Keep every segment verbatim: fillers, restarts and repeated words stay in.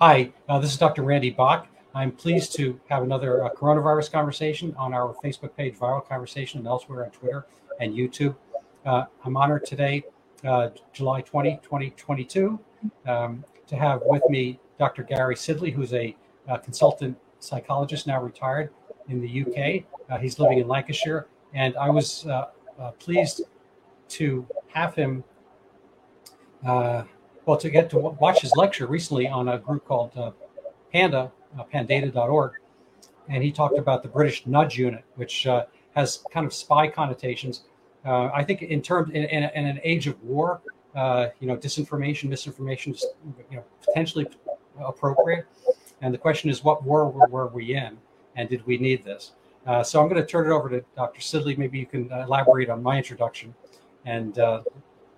Hi, uh, this is Doctor Randy Bach. I'm pleased to have another uh, coronavirus conversation on our Facebook page, Viral Conversation, and elsewhere on Twitter and YouTube. Uh, I'm honored today, uh, July twentieth, twenty twenty-two, um, to have with me Doctor Gary Sidley, who's a uh, consultant psychologist, now retired in the U K. Uh, he's living in Lancashire, and I was uh, uh, pleased to have him uh, Well, to get to watch his lecture recently on a group called uh, Panda, uh, pandata dot org, and he talked about the British nudge unit, which uh, has kind of spy connotations. Uh, I think in terms in, in, in an age of war, uh, you know, disinformation, misinformation, is, you know, potentially appropriate. And the question is, what war were, were we in, and did we need this? Uh, so I'm going to turn it over to Doctor Sidley. Maybe you can elaborate on my introduction and uh,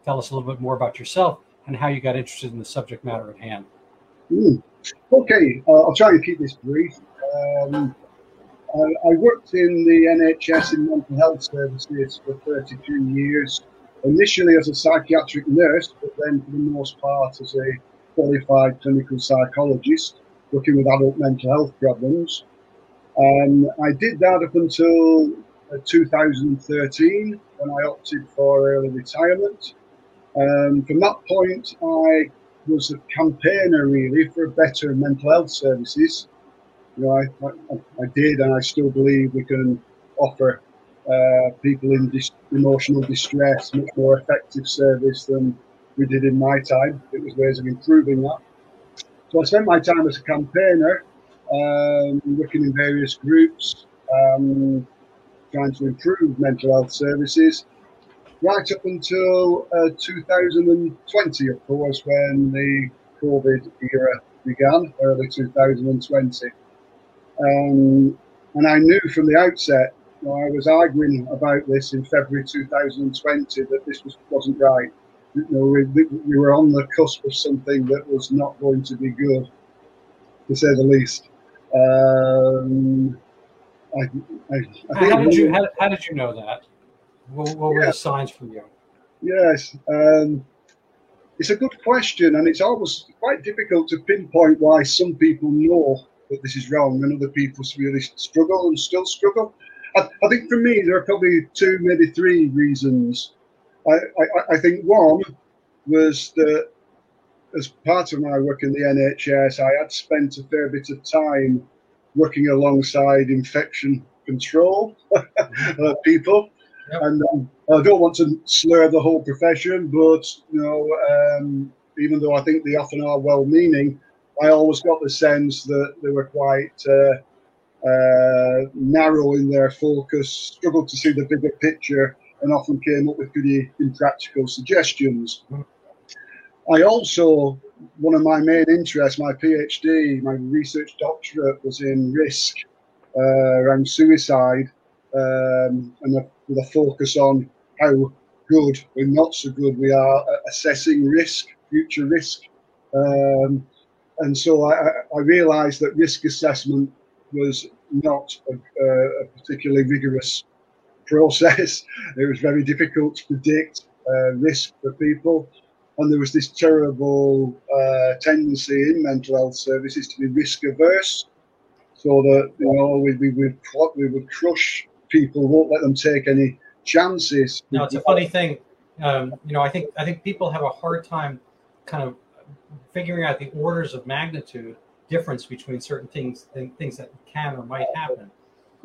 tell us a little bit more about yourself and how you got interested in the subject matter at hand. Mm. Okay, uh, I'll try and keep this brief. Um, I, I worked in the N H S in mental health services for thirty-two years, initially as a psychiatric nurse, but then for the most part as a qualified clinical psychologist, working with adult mental health problems. Um, I did that up until uh, two thousand thirteen, when I opted for early retirement. Um, from that point, I was a campaigner really for better mental health services. You know, I, I, I did, and I still believe we can offer uh, people in dis- emotional distress much more effective service than we did in my time. It was ways of improving that. So I spent my time as a campaigner, um, working in various groups, um, trying to improve mental health services. Right up until uh, two thousand twenty, of course, when the COVID era began, early two thousand twenty. Um, and I knew from the outset, you know, I was arguing about this in February two thousand twenty, that this was, wasn't right. You know, we, we were on the cusp of something that was not going to be good, to say the least. Um, I, I, I think how, did you, how, how did you know that? What were yeah. the signs from you? Yes, um, it's a good question, and it's almost quite difficult to pinpoint why some people know that this is wrong and other people really struggle and still struggle. I, I think for me, there are probably two, maybe three reasons. I, I, I think one was that as part of my work in the N H S, I had spent a fair bit of time working alongside infection control uh, people. Yep. And um, I don't want to slur the whole profession, but you know, um, even though I think they often are well-meaning, I always got the sense that they were quite uh, uh, narrow in their focus, struggled to see the bigger picture, and often came up with pretty impractical suggestions. Mm-hmm. I also, one of my main interests, my PhD, my research doctorate, was in risk uh, around suicide, um, and the with a focus on how good or not so good we are at assessing risk, future risk. Um, and so I, I realised that risk assessment was not a, a particularly rigorous process. It was very difficult to predict uh, risk for people. And there was this terrible uh, tendency in mental health services to be risk averse. So that, you know, we, we, would, we would crush people, won't let them take any chances. Now, it's a funny thing. Um, you know, I think I think people have a hard time kind of figuring out the orders of magnitude difference between certain things and things that can or might happen.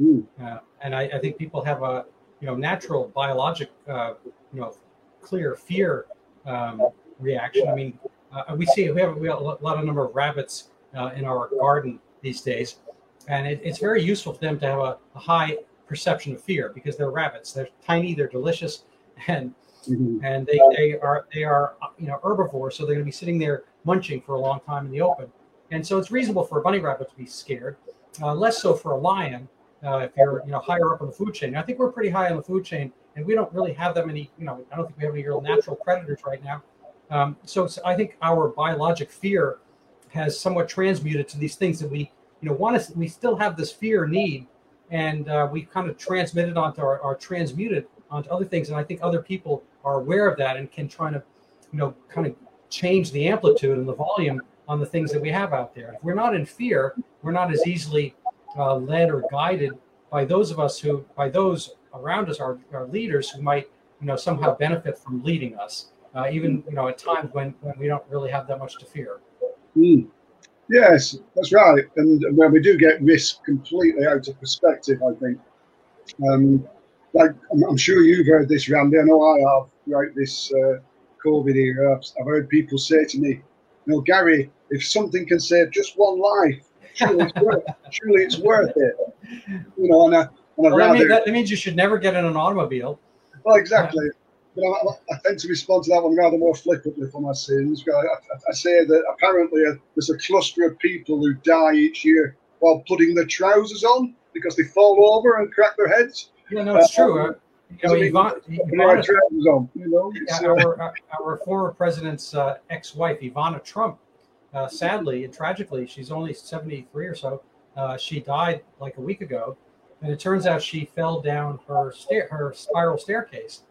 Mm. Uh, and I, I think people have a, you know, natural biologic, uh, you know, clear fear um, reaction. I mean, uh, we see we have, we have a lot of number of rabbits uh, in our garden these days. And it, it's very useful for them to have a, a high perception of fear because they're rabbits. They're tiny, they're delicious, and mm-hmm. and they, they are they are you know herbivores, so they're going to be sitting there munching for a long time in the open. And so it's reasonable for a bunny rabbit to be scared, uh, less so for a lion uh, if you're you know higher up on the food chain. I think we're pretty high on the food chain, and we don't really have that many. You know, I don't think we have any real natural predators right now. Um, so, so I think our biologic fear has somewhat transmuted to these things that we you know want to. We still have this fear need. And uh, we kind of transmitted onto our, our transmuted onto other things, and I think other people are aware of that and can try to, you know, kind of change the amplitude and the volume on the things that we have out there. If we're not in fear, we're not as easily uh, led or guided by those of us who, by those around us, our, our leaders who might, you know, somehow benefit from leading us, uh, even, you know, at times when, when we don't really have that much to fear. Mm. Yes, that's right. And where we do get risk completely out of perspective, I think. Um, like I'm, I'm sure you've heard this, Randy. I know I have throughout this uh, COVID era. I've heard people say to me, "No, Gary, if something can save just one life, surely it's worth, surely it's worth it." You know, and I, and well, I'd rather, that, means, that, that means you should never get in an automobile. Well, exactly. But you know, I, I tend to respond to that one rather more flippantly for my sins. I, I, I say that apparently a, there's a cluster of people who die each year while putting their trousers on because they fall over and crack their heads. Yeah, no, it's uh, true. Uh, you know, Ivana, Ivana, trousers on, you know, yeah, our, our, our former president's uh, ex-wife, Ivana Trump, uh, sadly and tragically, she's only seventy-three or so. Uh, she died like a week ago, and it turns out she fell down her stair, her spiral staircase.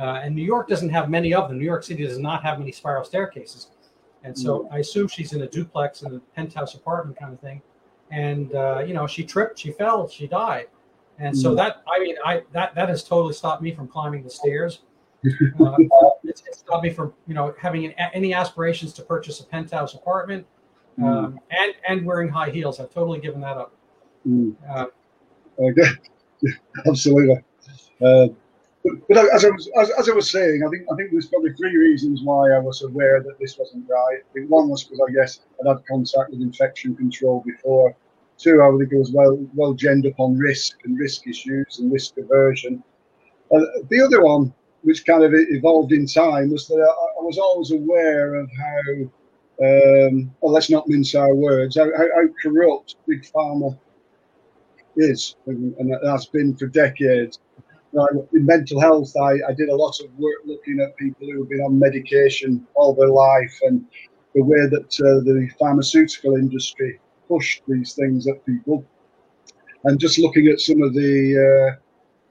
Uh, and New York doesn't have many of them. New York City does not have many spiral staircases. And so I assume she's in a duplex, in a penthouse apartment kind of thing. And, uh, you know, she tripped, she fell, she died. And so that, I mean, I that, that has totally stopped me from climbing the stairs. Uh, it's, it's stopped me from, you know, having an, any aspirations to purchase a penthouse apartment um, and, and wearing high heels. I've totally given that up. Uh, okay. Absolutely. Uh, But, but as I was as, as I was saying, I think I think there's probably three reasons why I was aware that this wasn't right. I think one was because I guess I'd had contact with infection control before. Two, I think it was well well genned up on risk and risk issues and risk aversion. Uh, the other one, which kind of evolved in time, was that I, I was always aware of how, um, well, let's not mince our words, how, how, how corrupt Big Pharma is and, and has been for decades. In mental health, I, I did a lot of work looking at people who have been on medication all their life and the way that uh, the pharmaceutical industry pushed these things at people. And just looking at some of the uh,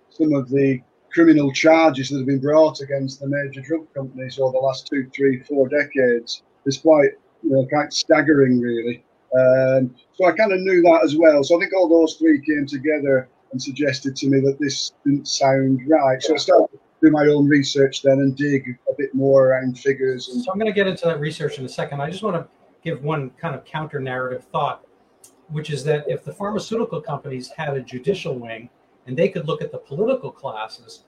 some of the criminal charges that have been brought against the major drug companies over the last two, three, four decades, is quite, you know, quite staggering, really. Um, so I kind of knew that as well. So I think all those three came together and suggested to me that this didn't sound right. So I started to do my own research then and dig a bit more around figures. And so I'm going to get into that research in a second. I just want to give one kind of counter narrative thought, which is that if the pharmaceutical companies had a judicial wing and they could look at the political classes,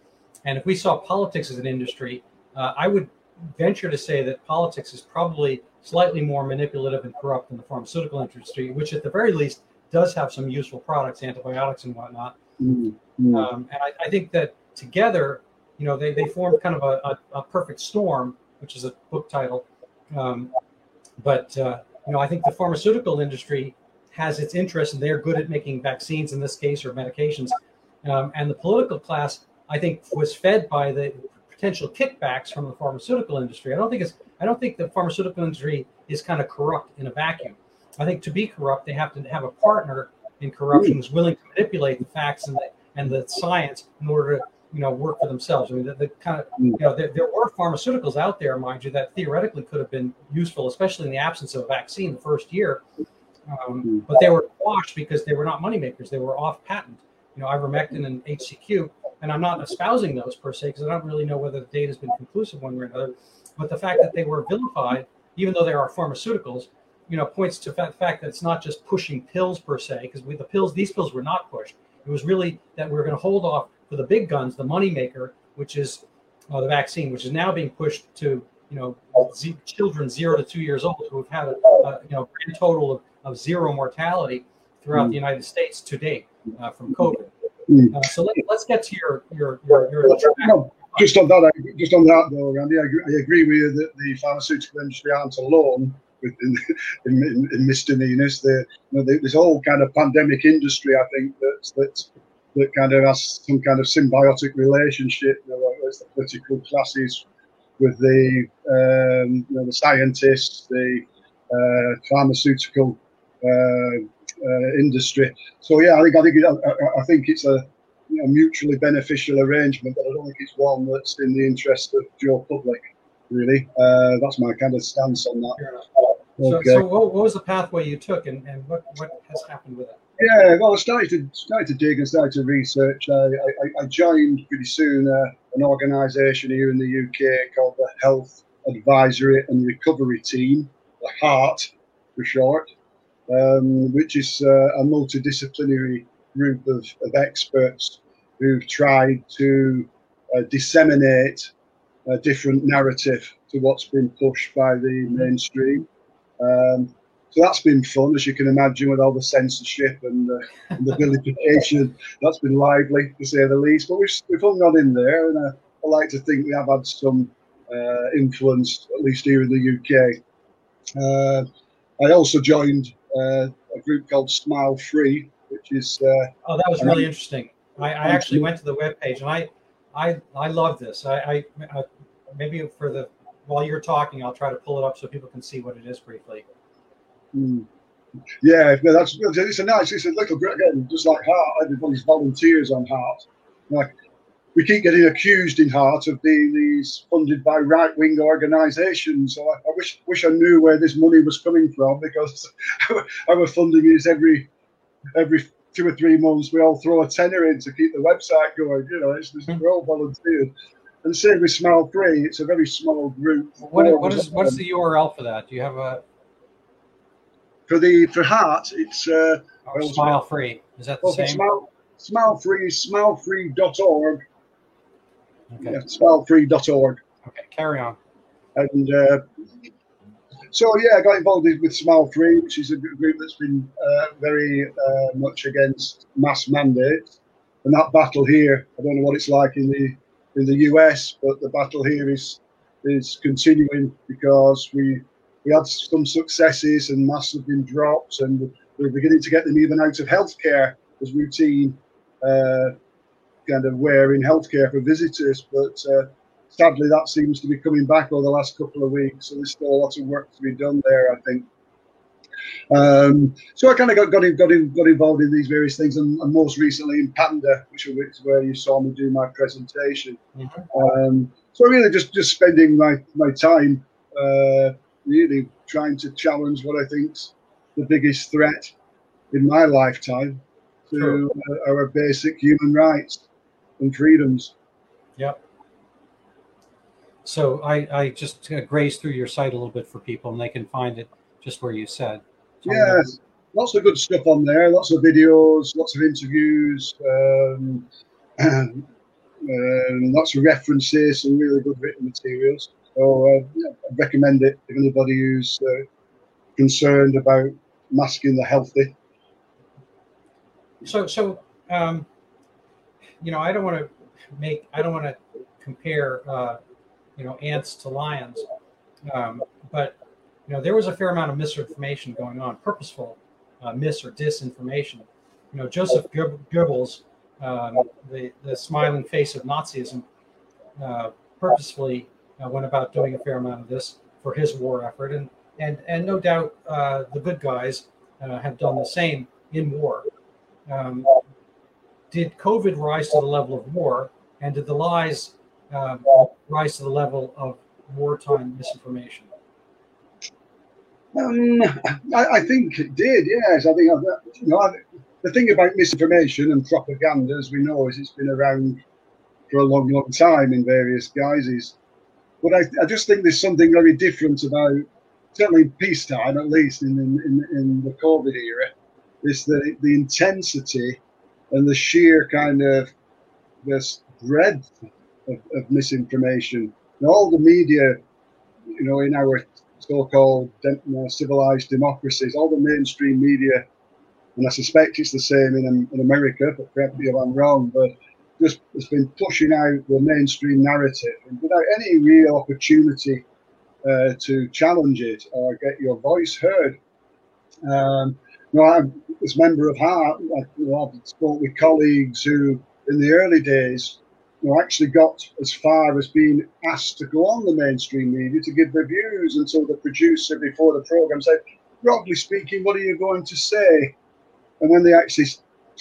and if we saw politics as an industry, uh, I would venture to say that politics is probably slightly more manipulative and corrupt than the pharmaceutical industry, which at the very least does have some useful products, antibiotics and whatnot. Mm-hmm. Um, and I, I think that together, you know, they, they formed kind of a, a, a perfect storm, which is a book title. Um, but, uh, you know, I think the pharmaceutical industry has its interests, and they're good at making vaccines in this case, or medications. Um, and the political class, I think, was fed by the potential kickbacks from the pharmaceutical industry. I don't think it's, I don't think the pharmaceutical industry is kind of corrupt in a vacuum. I think to be corrupt, they have to have a partner in corruption who's willing to manipulate the facts and the, and the science in order to, you know, work for themselves. I mean, the, the kind of, you know, there, there were pharmaceuticals out there, mind you, that theoretically could have been useful, especially in the absence of a vaccine the first year. Um, but they were quashed because they were not moneymakers. They were off patent, you know, ivermectin and H C Q. And I'm not espousing those per se, because I don't really know whether the data has been conclusive one way or another. But the fact that they were vilified, even though they are pharmaceuticals, you know, points to the fact that it's not just pushing pills per se, because with the pills, these pills were not pushed. It was really that we were going to hold off for the big guns, the moneymaker, which is uh, the vaccine, which is now being pushed to, you know, z- children zero to two years old who have had a, a you know, grand total of, of zero mortality throughout mm. the United States to date uh, from COVID. Mm. Uh, so let, let's get to your your your. your no, just on that, I, just on that though, Randy, I agree, I agree with you that the pharmaceutical industry aren't alone. In, in, in misdemeanors, the, you know, the, this whole kind of pandemic industry, I think, that that that kind of has some kind of symbiotic relationship. You know, whether it's the political classes with the um, you know, the scientists, the uh, pharmaceutical uh, uh, industry. So yeah, I think I think it, I, I think it's a, you know, mutually beneficial arrangement, but I don't think it's one that's in the interest of your public. Really, uh, that's my kind of stance on that. So, okay. so what, what was the pathway you took, and, and what, what has happened with it? Yeah, well, I started to, started to dig and started to research. I, I, I joined pretty soon uh, an organisation here in the U K called the Health Advisory and Recovery Team, the HART for short, um, which is uh, a multidisciplinary group of, of experts who've tried to uh, disseminate a different narrative to what's been pushed by the mainstream. Um, so that's been fun, as you can imagine, with all the censorship and, uh, and the vilification. That's been lively, to say the least. But we've, we've hung on in there, and I, I like to think we have had some uh, influence, at least here in the U K. Uh, I also joined uh, a group called Smile Free, which is... Uh, oh, that was really I, interesting. I, I actually went to the webpage, and I... I, I love this. I, I, I maybe for the while you're talking, I'll try to pull it up so people can see what it is briefly. Mm. Yeah, no, that's it's a nice, it's a little bit again, just like HART. Everybody's volunteers on HART. Like we keep getting accused in HART of being these funded by right-wing organisations. So I, I wish wish I knew where this money was coming from, because our, our funding is every every. two or three months, we all throw a tenner in to keep the website going. You know, it's just, we're all volunteers. And same with Smile Free, it's a very small group. What, what is what's the U R L for that? Do you have a for the for HART? It's uh, well, Smile Free. Is that the well, same? Smile, Smile Free, smile free dot org. Okay. Yeah, smile free dot org. Okay, carry on. And uh, so, yeah, I got involved with Smile Free, which is a group that's been uh, very uh, much against mass mandates. And that battle here, I don't know what it's like in the in the U S, but the battle here is is continuing, because we we had some successes and masks have been dropped, and we're beginning to get them even out of healthcare as routine uh, kind of wear in healthcare for visitors. But uh, sadly, that seems to be coming back over the last couple of weeks, so there's still a lot of work to be done there, I think. Um, so I kind of got got, in, got, in, got involved in these various things, and, and most recently in Panda, which is where you saw me do my presentation. Mm-hmm. um, so really just, just spending my, my time uh, really trying to challenge what I think's the biggest threat in my lifetime to True. our basic human rights and freedoms. Yep. So I, I just graze through your site a little bit for people, and they can find it just where you said. So yeah, lots of good stuff on there. Lots of videos, lots of interviews, um, and, um, lots of references, some really good written materials. So uh, yeah, I recommend it to anybody who's uh, concerned about masking the healthy. So, so um, you know, I don't want to make, I don't want to compare. Uh, you know, ants to lions, um, but, you know, there was a fair amount of misinformation going on, purposeful uh, mis or disinformation. You know, Joseph Goebbels, um, the, the smiling face of Nazism, uh, purposefully uh, went about doing a fair amount of this for his war effort. And and, and no doubt uh, the good guys uh, have done the same in war. Um, did COVID rise to the level of war, and did the lies Uh, rise to the level of wartime misinformation? Um, I, I think it did, yes. I think I've, you know, I've, the thing about misinformation and propaganda, as we know, is it's been around for a long, long time in various guises. But I, I just think there's something very different about, certainly in peacetime, at least in, in, in the COVID era, is the, the intensity and the sheer kind of this breadth Of, of misinformation. And all the media, you know, in our so-called you know, civilized democracies, all the mainstream media, and I suspect it's the same in, in America, but correct me if I'm wrong, but just has been pushing out the mainstream narrative and without any real opportunity uh, to challenge it or get your voice heard. Um, you know, I'm, as member of HART, I've you know, spoken with colleagues who, in the early days, actually got as far as being asked to go on the mainstream media to give their views, and so the producer before the program said, broadly speaking, what are you going to say? And when they actually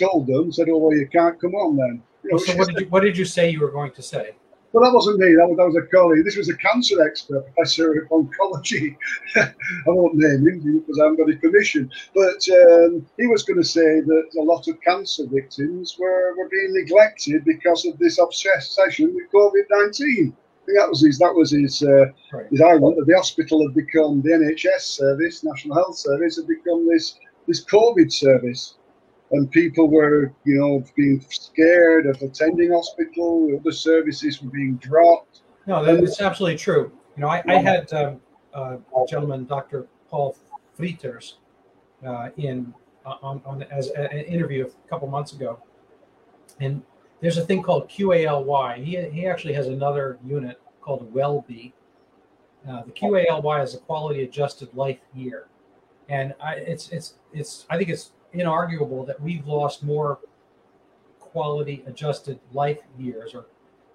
told them, said, oh, well, you can't come on then. You know, so what did, you, what did you say you were going to say? Well, that wasn't me. That was, that was a colleague. This was a cancer expert, professor of oncology. I won't name him because I haven't got his permission. But um, he was going to say that a lot of cancer victims were, were being neglected because of this obsession with COVID nineteen. I think that was his, that was his, uh, right. his irony, that the hospital had become, the N H S service, National Health Service, had become this, this COVID service. And people were, you know, being scared of attending hospital. Other services were being dropped. No, that's absolutely true. You know, I, I had um, uh, a gentleman, Doctor Paul Fritters, uh, in uh, on, on as a, an interview a couple months ago. And there's a thing called Q A L Y. He he actually has another unit called WellBe. Uh, the Q A L Y is a quality adjusted life year, and I it's it's it's I think it's inarguable that we've lost more quality adjusted life years, or,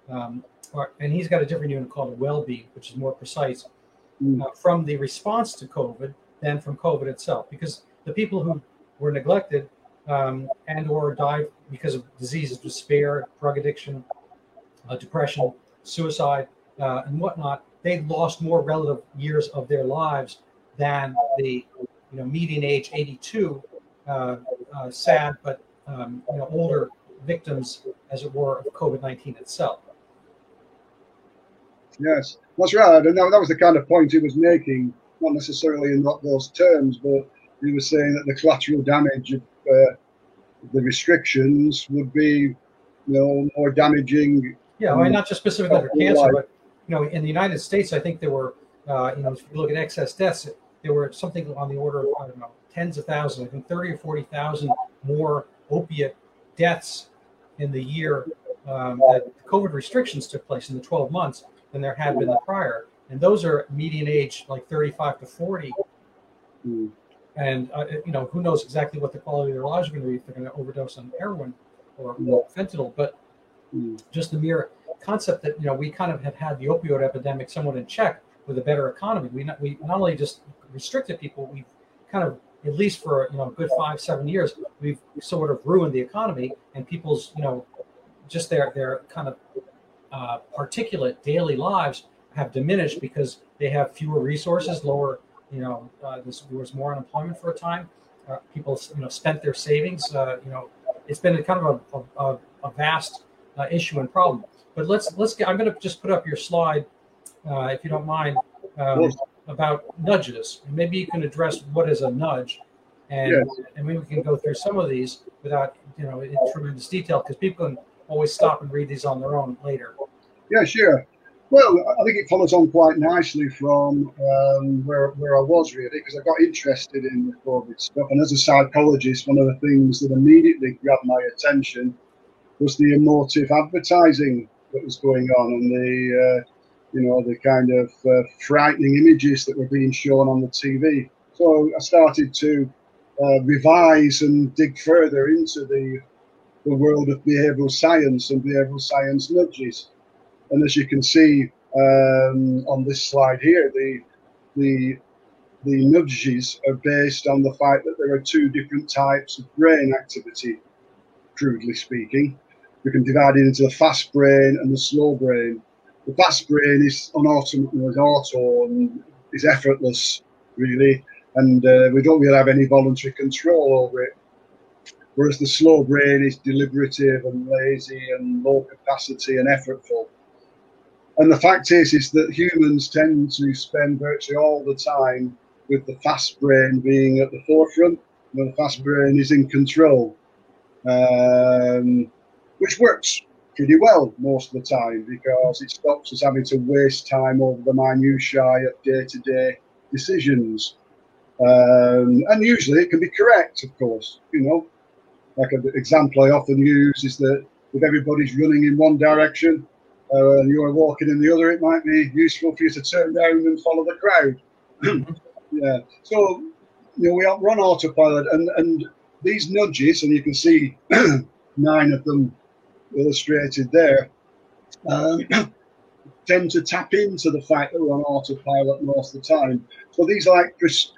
um, or and he's got a different unit called WellBe, which is more precise, mm. uh, from the response to COVID than from COVID itself, because the people who were neglected um, and or died because of diseases, despair, drug addiction, uh, depression, suicide, uh, and whatnot, they lost more relative years of their lives than the you know median age eighty-two. Uh, uh, sad, but um, you know, older victims, as it were, of COVID nineteen itself. Yes, that's right. And that, that was the kind of point he was making, not necessarily in not those terms, but he was saying that the collateral damage of uh, the restrictions would be, you know, more damaging. Yeah, well, not just specifically for cancer, life. But, you know, in the United States, I think there were, uh, you know, if you look at excess deaths, there were something on the order of, I don't know, tens of thousands, I think thirty or forty thousand more opiate deaths in the year um, that COVID restrictions took place in the twelve months than there had been the prior. And those are median age like thirty-five to forty. Mm. And, uh, you know, who knows exactly what the quality of their lives are going to be if they're going to overdose on heroin or mm. fentanyl. But mm. just the mere concept that, you know, we kind of have had the opioid epidemic somewhat in check with a better economy. We not, we not only just restricted people, we've kind of, at least for you know a good five, seven years, we've sort of ruined the economy and people's, you know, just their their kind of uh, particulate daily lives have diminished because they have fewer resources, lower, you know, uh, this, there was more unemployment for a time. Uh, people, you know, spent their savings. Uh, you know, it's been kind of a a, a vast uh, issue and problem. But let's let's get. I'm going to just put up your slide, uh, if you don't mind. Um, about nudges, and maybe you can address what is a nudge, and yes. and maybe we can go through some of these without, you know, in tremendous detail, because people can always stop and read these on their own later. Yeah, sure. Well, I think it follows on quite nicely from um, where where I was really, because I got interested in the COVID stuff, and as a psychologist, one of the things that immediately grabbed my attention was the emotive advertising that was going on, and the uh, you know, the kind of uh, frightening images that were being shown on the T V. So I started to uh, revise and dig further into the the world of behavioral science and behavioral science nudges. And as you can see um, on this slide here, the, the, the nudges are based on the fact that there are two different types of brain activity, crudely speaking. We can divide it into the fast brain and the slow brain. The fast brain is unautom- is auto and is effortless, really, and uh, we don't really have any voluntary control over it. Whereas the slow brain is deliberative and lazy and low capacity and effortful. And the fact is, is that humans tend to spend virtually all the time with the fast brain being at the forefront, when the fast brain is in control, um, which works pretty well most of the time, because it stops us having to waste time over the minutiae of day-to-day decisions, um, and usually it can be correct, of course. You know, like an example I often use is that if everybody's running in one direction uh, and you're walking in the other, it might be useful for you to turn around and follow the crowd. Yeah, so you know, we run autopilot, and and these nudges, and you can see nine of them illustrated there, um, tend to tap into the fact that we're on autopilot most of the time. So these are like pres-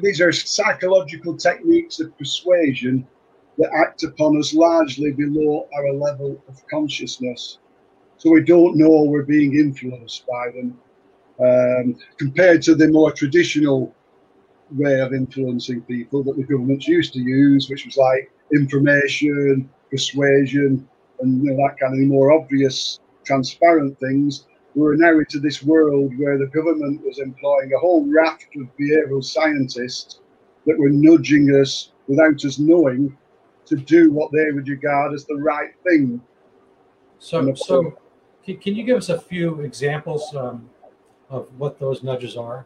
these are psychological techniques of persuasion that act upon us largely below our level of consciousness. So we don't know we're being influenced by them, um, compared to the more traditional way of influencing people that the governments used to use, which was like information, persuasion, and you know, that kind of more obvious, transparent things. We're now into this world where the government was employing a whole raft of behavioural scientists that were nudging us without us knowing to do what they would regard as the right thing. So, so can you give us a few examples um, of what those nudges are?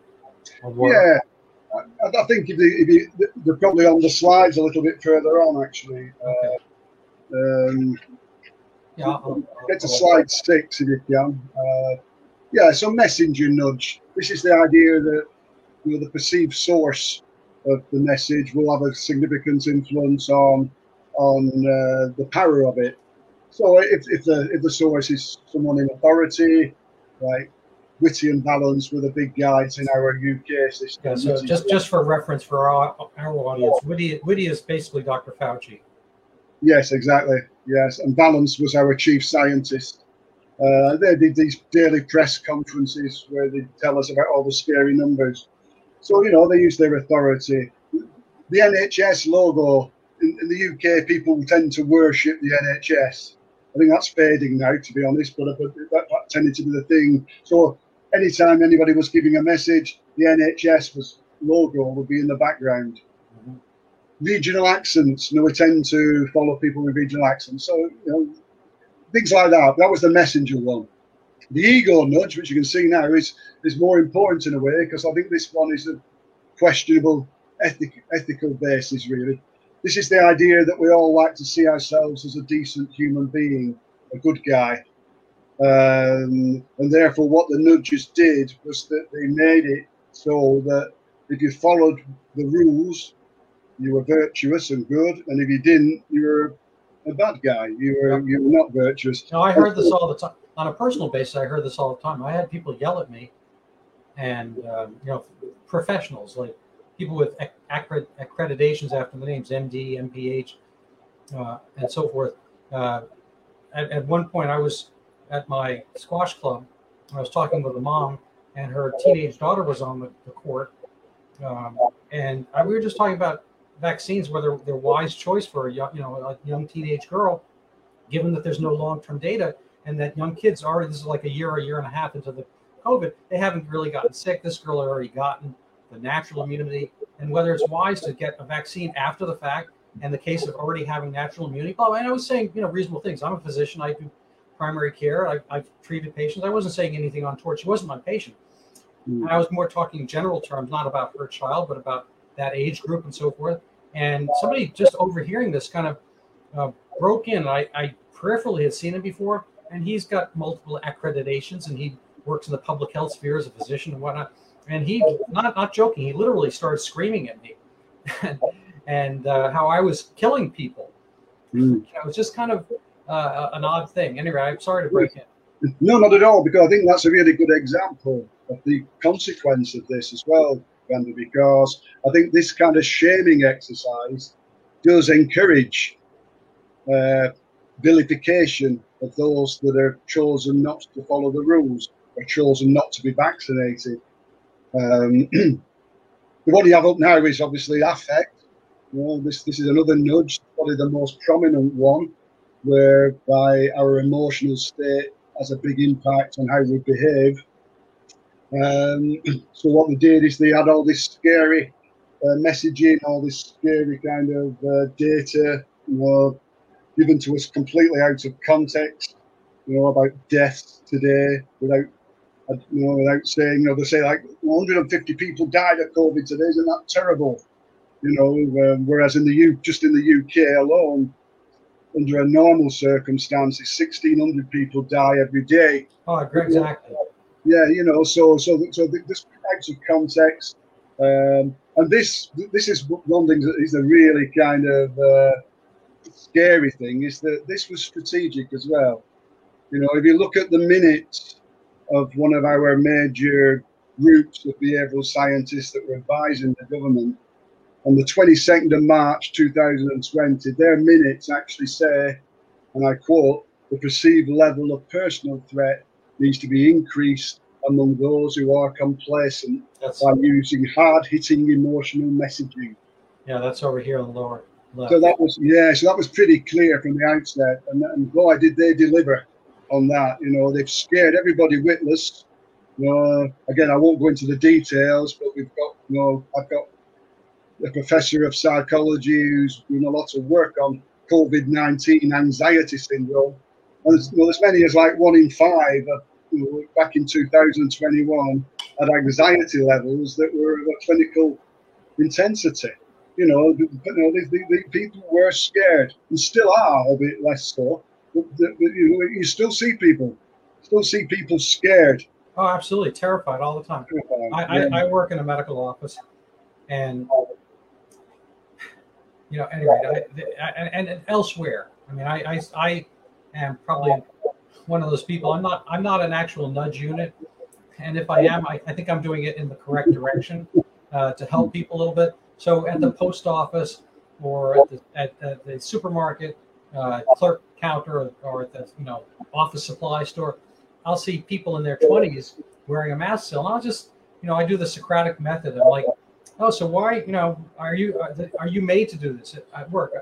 Yeah, I, I think if you, if you, they're probably on the slides a little bit further on, actually. Okay. Uh, um, Yeah, I'll, I'll, get to slide six if you can. Uh, yeah, so messenger nudge. This is the idea that you know the perceived source of the message will have a significant influence on on uh, the power of it. So if, if the if the source is someone in authority, like Witty and Vallance were the big guys in our U K system. Yeah, so just, just for reference for our our audience, oh. Witty Witty is basically Doctor Fauci. Yes, exactly. Yes, and Vallance was our chief scientist. Uh, they did these daily press conferences where they tell us about all the scary numbers. So, you know, they use their authority. The N H S logo, in, in the U K, people tend to worship the N H S. I think that's fading now, to be honest, but, but that, that tended to be the thing. So anytime anybody was giving a message, the N H S was logo would be in the background. Regional accents, you know, we tend to follow people with regional accents. So, you know, things like that. That was the messenger one. The ego nudge, which you can see now, is is more important in a way, because I think this one is a questionable ethic, ethical basis, really. This is the idea that we all like to see ourselves as a decent human being, a good guy. Um, and therefore, what the nudges did was that they made it so that if you followed the rules, you were virtuous and good, and if you didn't, you were a bad guy. You were you were not virtuous. No, I heard this all the time. On a personal basis, I heard this all the time. I had people yell at me, and um, you know, professionals like people with accred- accreditations after the names M D, M P H, uh, and so forth. Uh, at, at one point, I was at my squash club. And I was talking with a mom, and her teenage daughter was on the, the court, um, and I, we were just talking about vaccines, whether they're wise choice for a young, you know, a young teenage girl, given that there's no long-term data, and that young kids already, this is like a year or a year and a half into the COVID, they haven't really gotten sick. This girl had already gotten the natural immunity, and whether it's wise to get a vaccine after the fact, and the case of already having natural immunity. Oh, and I was saying, you know, reasonable things. I'm a physician. I do primary care. I, I've treated patients. I wasn't saying anything on torture. She wasn't my patient. Mm. And I was more talking general terms, not about her child, but about that age group and so forth. And somebody just overhearing this kind of uh, broke in. I, I peripherally had seen him before, and he's got multiple accreditations, and he works in the public health sphere as a physician and whatnot. And he, not not joking, he literally started screaming at me and, and uh, how I was killing people. Mm. It was just kind of uh, an odd thing. Anyway, I'm sorry to break in. No, not at all, because I think that's a really good example of the consequence of this as well, because I think this kind of shaming exercise does encourage uh, vilification of those that are chosen not to follow the rules, or chosen not to be vaccinated. Um, what you have up now is obviously affect. You know, this, this is another nudge, probably the most prominent one, whereby our emotional state has a big impact on how we behave. Um, so what they did is they had all this scary uh, messaging, all this scary kind of uh, data, you know, given to us completely out of context, you know, about deaths today, without, you know, without saying, you know, they say like one hundred fifty people died of COVID today, isn't that terrible? You know, um, whereas in the U, just in the U K alone, under a normal circumstances, sixteen hundred people die every day. Oh, exactly. Yeah, you know, so so so this types of context, um, and this this is one thing that is a really kind of uh, scary thing is that this was strategic as well. You know, if you look at the minutes of one of our major groups of behavioural scientists that were advising the government on the twenty-second of March two thousand twenty, their minutes actually say, and I quote, the perceived level of personal threat needs to be increased among those who are complacent that's by using hard-hitting emotional messaging. Yeah, that's over here on the lower left. So that was, yeah, so that was pretty clear from the outset. And, and boy, did they deliver on that. You know, they've scared everybody witless. You know, again, I won't go into the details, but we've got, you know, I've got a professor of psychology who's doing a lot of work on COVID nineteen anxiety syndrome. And there's, well, as many as like one in five of, you know, back in two thousand twenty-one had anxiety levels that were of a clinical intensity. You know, but, you know the, the, the people were scared and still are, albeit less so. But, the, but, you know, you still see people, still see people scared. Oh, absolutely, terrified all the time. Terrified, I, yeah. I, I work in a medical office, and you know, anyway, I, I, and, and elsewhere. I mean, I, I, I am probably one of those people. I'm not, I'm not an actual nudge unit, and if I am, I, I think I'm doing it in the correct direction uh, to help people a little bit. So at the post office or at the, at, at the supermarket uh, clerk counter or, or at the, you know, office supply store, I'll see people in their twenties wearing a mask still. And I'll just, you know, I do the Socratic method. I'm like, oh, so why, you know, are you are you made to do this at, at work?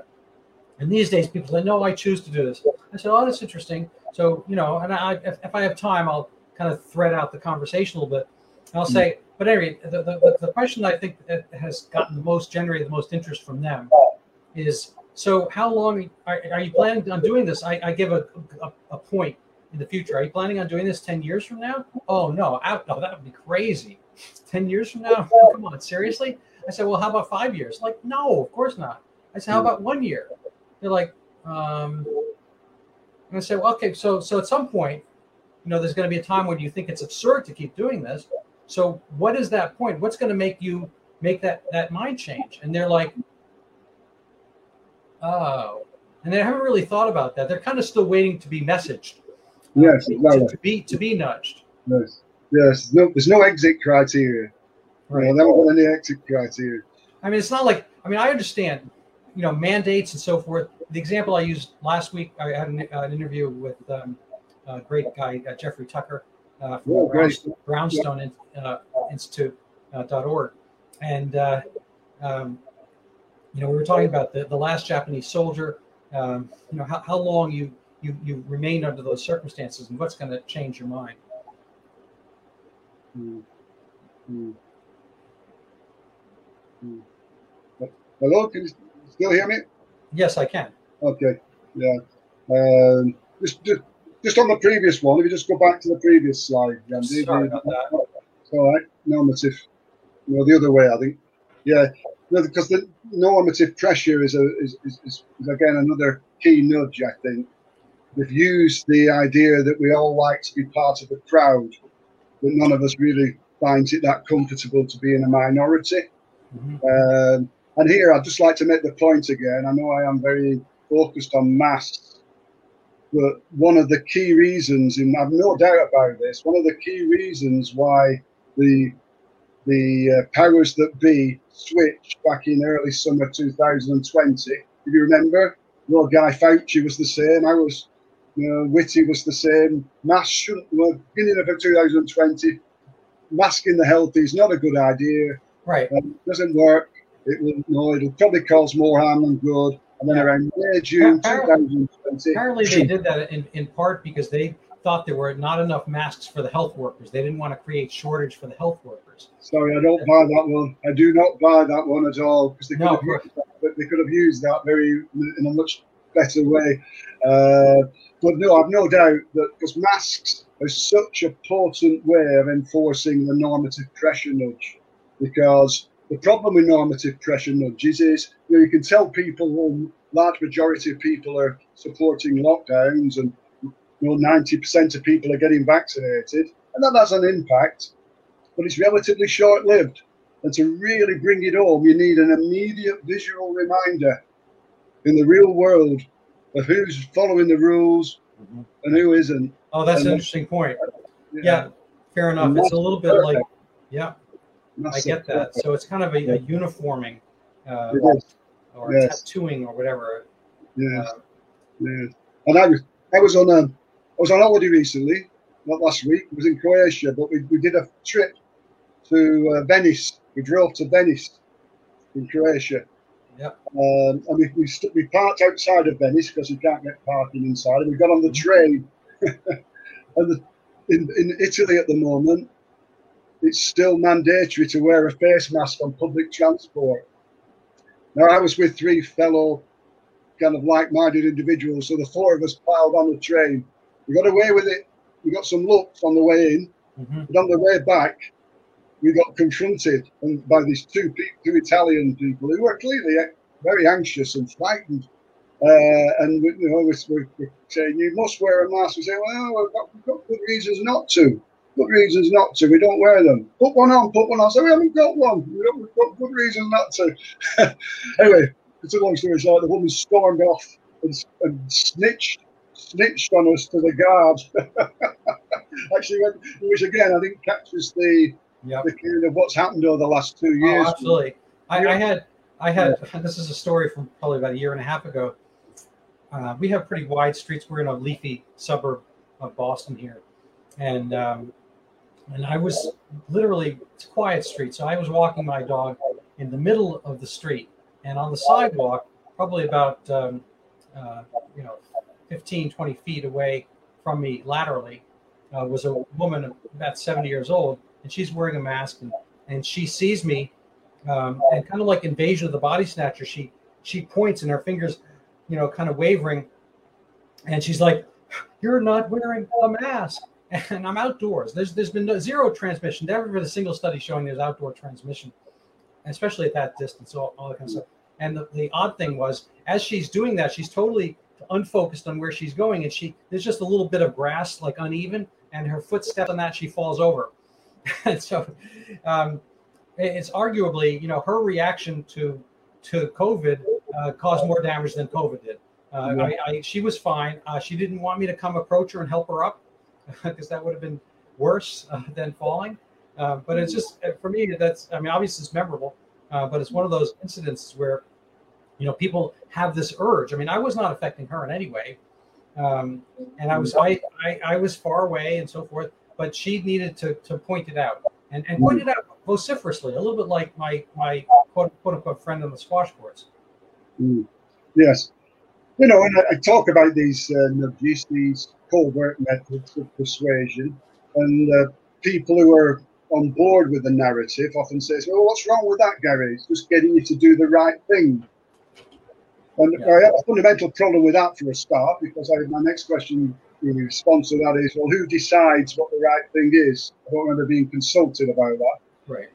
And these days people say, no, I choose to do this. I said, oh, that's interesting. So, you know, and I, if, if I have time, I'll kind of thread out the conversation a little bit. And I'll say, but anyway, the, the, the question that I think that has gotten the most, generated the most interest from them is, so how long are, are you planning on doing this? I, I give a, a a point in the future. Are you planning on doing this ten years from now? Oh, no, I, no, that would be crazy. ten years from now? Come on, seriously? I said, well, how about five years? Like, no, of course not. I said, how about one year? They're like, um, and I said, well, okay, so so at some point, you know, there's going to be a time when you think it's absurd to keep doing this. So what is that point? What's going to make you make that, that mind change? And they're like, oh, and they haven't really thought about that. They're kind of still waiting to be messaged. Yes, um, exactly. To, to be to be nudged. Yes, yes. No, there's no exit criteria. Right. No, never got any exit criteria. I mean, it's not like, I mean, I understand, you know, mandates and so forth. The example I used last week, I had an, uh, an interview with um, a great guy, uh, Jeffrey Tucker. Uh, from oh, Brownstone, brownstone institute dot org, uh, and uh, um, you know, we were talking about the, the last Japanese soldier. Um, you know, how, how long you, you you remain under those circumstances, and what's going to change your mind. Mm. Mm. Mm. Hello, can you still hear me? Yes, I can. Okay, yeah. Um, just, just Just on the previous one, if you just go back to the previous slide, Randy. Sorry about that. It's all right. Normative. You know, the other way, I think. Yeah, no, because the normative pressure is, a, is, is, is, is again, another key nudge, I think. We've used the idea that we all like to be part of the crowd, but none of us really finds it that comfortable to be in a minority. Mm-hmm. Um, and here, I'd just like to make the point again. I know I am very focused on masks. But one of the key reasons, and I've no doubt about this, one of the key reasons why the the uh, powers that be switched back in early summer two thousand twenty, if you remember, little guy Fauci was the same, I was, you know, Witty was the same. Masks shouldn't, well, beginning of two thousand twenty, masking the healthy is not a good idea. Right. Um, it doesn't work. It will, no, it'll probably cause more harm than good. And then around May, June apparently, two thousand twenty. Apparently they did that in, in part because they thought there were not enough masks for the health workers. They didn't want to create shortage for the health workers. Sorry, I don't uh, buy that one. I do not buy that one at all because they could, no, have, used that, they could have used that very in a much better way. Uh, but no, I've no doubt that because masks are such a potent way of enforcing the normative pressure nudge, because the problem with normative pressure nudges is, you know, you can tell people, well, large majority of people are supporting lockdowns and, you know, ninety percent of people are getting vaccinated, and that has an impact, but it's relatively short-lived. And to really bring it home, you need an immediate visual reminder in the real world of who's following the rules mm-hmm. and who isn't. Oh, that's and an interesting point. Yeah, yeah, fair enough. It's a little bit perfect. Like, yeah. I get that. So it's kind of a, a uniforming uh, or yes. tattooing or whatever. Yeah. Uh, yeah. And I was I was on a, I was on holiday recently, not last week. I was in Croatia, but we, we did a trip to uh, Venice. We drove to Venice in Croatia. Yeah. Um, and we we, st- we parked outside of Venice because you can't get parking inside. And we got on the train. And the, in, in Italy at the moment, it's still mandatory to wear a face mask on public transport. Now, I was with three fellow kind of like-minded individuals, so the four of us piled on the train. We got away with it. We got some looks on the way in, mm-hmm. but on the way back, we got confronted and by these two people, two Italian people who were clearly very anxious and frightened. Uh, and we, you know, we're, we're saying, you must wear a mask. We say, well, we've got, we've got good reasons not to. Good reasons not to. We don't wear them. Put one on, put one on. So we haven't got one. We don't, we've got good reasons not to. Anyway, it's a long story short. The woman stormed off and, and snitched, snitched on us to the guard. Actually, which again, I think captures the... Yep. The kind of what's happened over the last two years. Oh, absolutely. I, I had, I had. Yeah. This is a story from probably about a year and a half ago. Uh, we have pretty wide streets. We're in a leafy suburb of Boston here, and um, and I was literally it's a quiet street. So I was walking my dog in the middle of the street, and on the sidewalk, probably about um, uh, you know fifteen, twenty feet away from me laterally, uh, was a woman about seventy years old. And she's wearing a mask, and, and she sees me, um, and kind of like Invasion of the Body Snatcher, she she points and her fingers, you know, kind of wavering, and she's like, "You're not wearing a mask." And I'm outdoors. There's there's been no, zero transmission. Never been a single study showing there's outdoor transmission, especially at that distance, all, all that kind of stuff. And the, the odd thing was, as she's doing that, she's totally unfocused on where she's going, and she there's just a little bit of grass, like uneven, and her footstep on that, she falls over. And so um, it's arguably, you know, her reaction to to COVID uh, caused more damage than COVID did. Uh, mm-hmm. I, I, she was fine. Uh, she didn't want me to come approach her and help her up because that would have been worse uh, than falling. Uh, but it's just for me, that's I mean, obviously it's memorable, uh, but it's one of those incidents where, you know, people have this urge. I mean, I was not affecting her in any way. Um, and I was I, I, I was far away and so forth. But she needed to, to point it out and, and point it out vociferously, a little bit like my, my quote, quote unquote friend on the squash courts. Mm. Yes. You know, and I, I talk about these uh, these covert methods of persuasion, and uh, people who are on board with the narrative often say, well, what's wrong with that, Gary? It's just getting you to do the right thing. And yeah. I have a fundamental problem with that for a start, because I, my next question in response to that is, well, who decides what the right thing is? I don't remember being consulted about that. Right.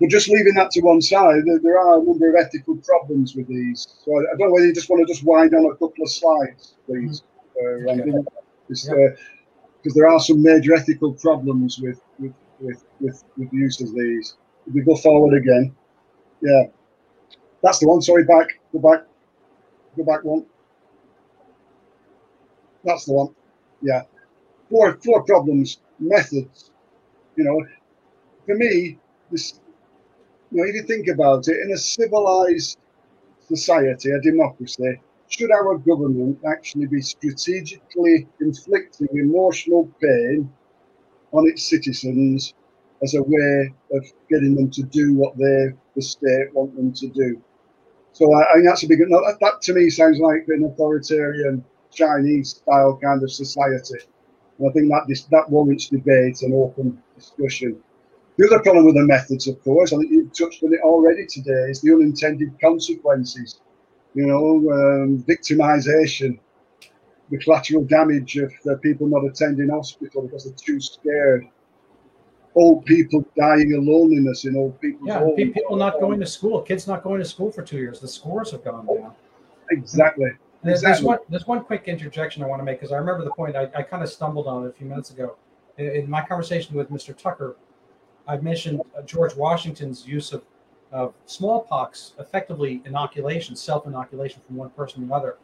But just leaving that to one side, there are a number of ethical problems with these. So I don't know whether you just want to just wind on a couple of slides, please, mm-hmm. uh, Randy, because yeah. uh, there are some major ethical problems with with with with, with the use of these. If we go forward again, yeah, that's the one. Sorry, back, go back, go back one. That's the one. Yeah, four four problems, methods. You know, for me, this. You know, if you think about it, in a civilized society, a democracy, should our government actually be strategically inflicting emotional pain on its citizens as a way of getting them to do what they, the state, want them to do? So I, I think that's a big. No, that, that to me sounds like an authoritarian Chinese style kind of society, and I think that this, that warrants debate and open discussion. The other problem with the methods, of course, I think you've touched on it already today, is the unintended consequences. You know, um, victimization, the collateral damage of the people not attending hospital because they're too scared. Old people dying of loneliness in old people's yeah, homes. People not going to school, kids not going to school for two years. The scores have gone down. Exactly. There's, exactly. there's one there's one quick interjection I want to make, because I remember the point I, I kind of stumbled on it a few minutes ago. In, in my conversation with Mister Tucker, I mentioned uh, George Washington's use of uh, smallpox, effectively inoculation, self-inoculation from one person to another,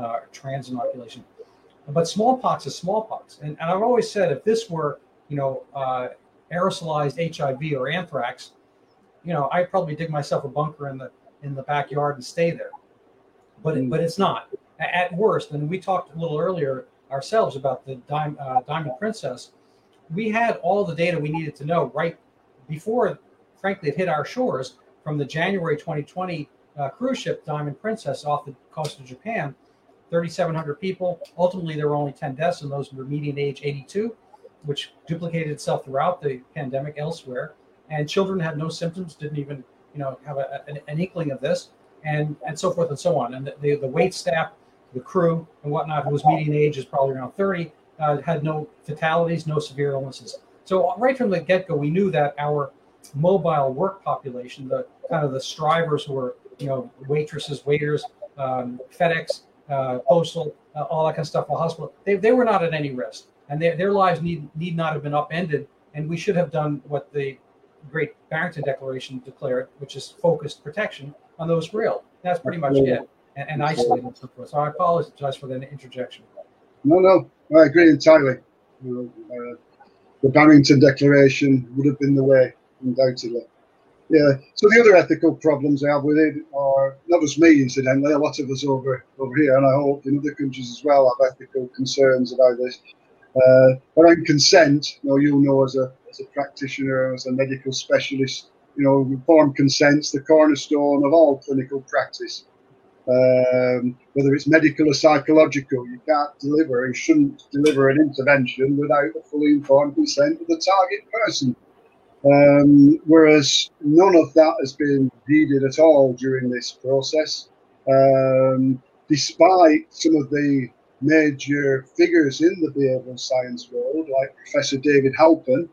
uh, trans-inoculation. But smallpox is smallpox. And, and I've always said, if this were, you know, uh, aerosolized H I V or anthrax, you know, I'd probably dig myself a bunker in the in the backyard and stay there. But, it, but it's not. At worst, and we talked a little earlier ourselves about the Dime, uh, Diamond Princess, we had all the data we needed to know right before, frankly, it hit our shores from the January twenty twenty uh, cruise ship Diamond Princess off the coast of Japan. thirty-seven hundred people. Ultimately, there were only ten deaths, and those were median age eighty-two, which duplicated itself throughout the pandemic elsewhere. And children had no symptoms, didn't even, you know, have a, an, an inkling of this, and, and so forth and so on. And the, the wait staff, the crew, and whatnot, whose median age is probably around thirty, uh, had no fatalities, no severe illnesses. So right from the get-go, we knew that our mobile work population, the kind of the strivers who were, you know, waitresses, waiters, um, FedEx, uh, postal, uh, all that kind of stuff, all hospital, they they were not at any risk, and their their lives need need not have been upended. And we should have done what the Great Barrington Declaration declared, which is focused protection on those real. That's pretty much it, and, and isolated and so forth. So I apologize for that interjection. No, no, I agree entirely. You know, uh, the Barrington Declaration would have been the way, undoubtedly. Yeah. So the other ethical problems I have with it are not just me, incidentally. A lot of us over over here, and I hope in other countries as well, have ethical concerns about this. Uh, around consent, you know, you know, as a as a practitioner, as a medical specialist, you know, informed consent's the cornerstone of all clinical practice. Um, whether it's medical or psychological, you can't deliver, you shouldn't deliver an intervention without a fully informed consent of the target person. Um, whereas none of that has been needed at all during this process, um, despite some of the major figures in the behavioural science world, like Professor David Halpern,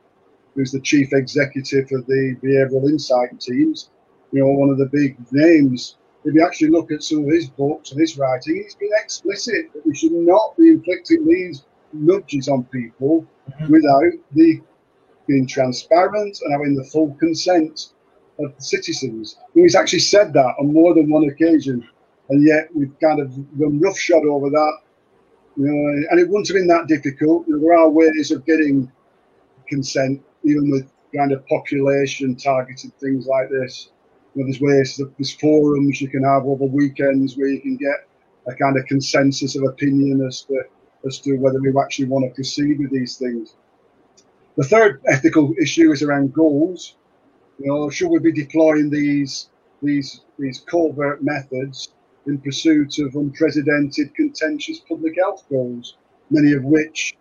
who's the chief executive of the Behavioral Insight teams, you know, one of the big names. If you actually look at some of his books and his writing, he's been explicit that we should not be inflicting these nudges on people mm-hmm. without the being transparent and having the full consent of the citizens. And he's actually said that on more than one occasion, and yet we've kind of run roughshod over that. You know, and it wouldn't have been that difficult. You know, there are ways of getting consent, even with kind of population-targeted things like this. You know, there's ways, there's forums you can have over weekends where you can get a kind of consensus of opinion as to as to whether we actually want to proceed with these things. The third ethical issue is around goals. You know, should we be deploying these these these covert methods in pursuit of unprecedented, contentious public health goals, many of which,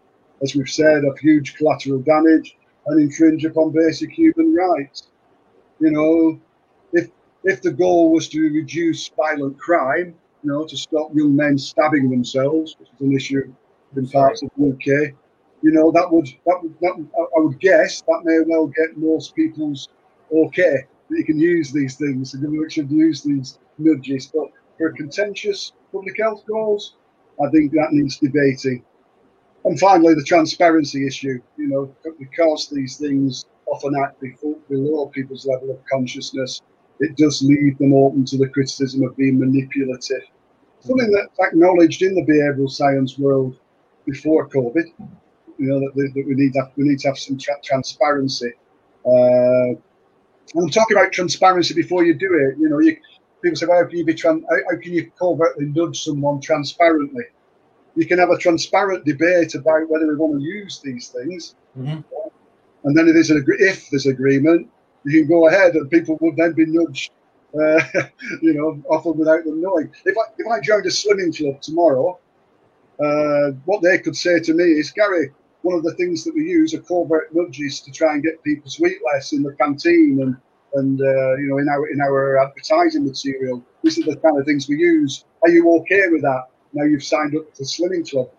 as we've said, have huge collateral damage and infringe upon basic human rights? You know, if if the goal was to reduce violent crime, you know, to stop young men stabbing themselves, which is an issue in parts of the U K, you know, that would, that would, that would, I would guess that may well get most people's okay, that you can use these things, and you should use these nudges. But for contentious public health goals, I think that needs debating. And finally, the transparency issue, you know, because these things often act below people's level of consciousness, it does leave them open to the criticism of being manipulative. Something that's acknowledged in the behavioural science world before COVID, you know, that, that we need that we need to have some tra- transparency. Uh, I'm talking about transparency before you do it. You know, you, people say, well, how can you be trans- how, how can you covertly nudge someone transparently? You can have a transparent debate about whether we want to use these things, mm-hmm. and then if there's, an, if there's agreement, you can go ahead, and people would then be nudged, uh, you know, often without them knowing. If I if I joined a swimming club tomorrow, uh, what they could say to me is, Gary, one of the things that we use are covert nudges to try and get people to eat less in the canteen and and uh, you know, in our in our advertising material. These are the kind of things we use. Are you okay with that? Now you've signed up to the swimming club,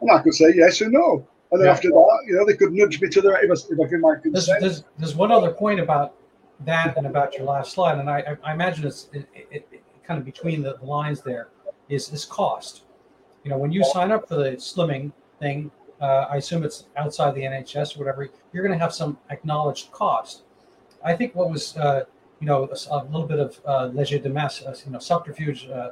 and I could say yes or no. And then yeah. after that, you know, they could nudge me to the right. If I give my consent. There's, there's, there's one other point about that and about your last slide, and I, I imagine it's it, it, it kind of between the lines there is is cost. You know, when you sign up for the slimming thing. Uh, I assume it's outside the N H S or whatever, you're going to have some acknowledged cost. I think what was, uh, you know, a, a little bit of uh, legerdemain, uh, you know, subterfuge, uh,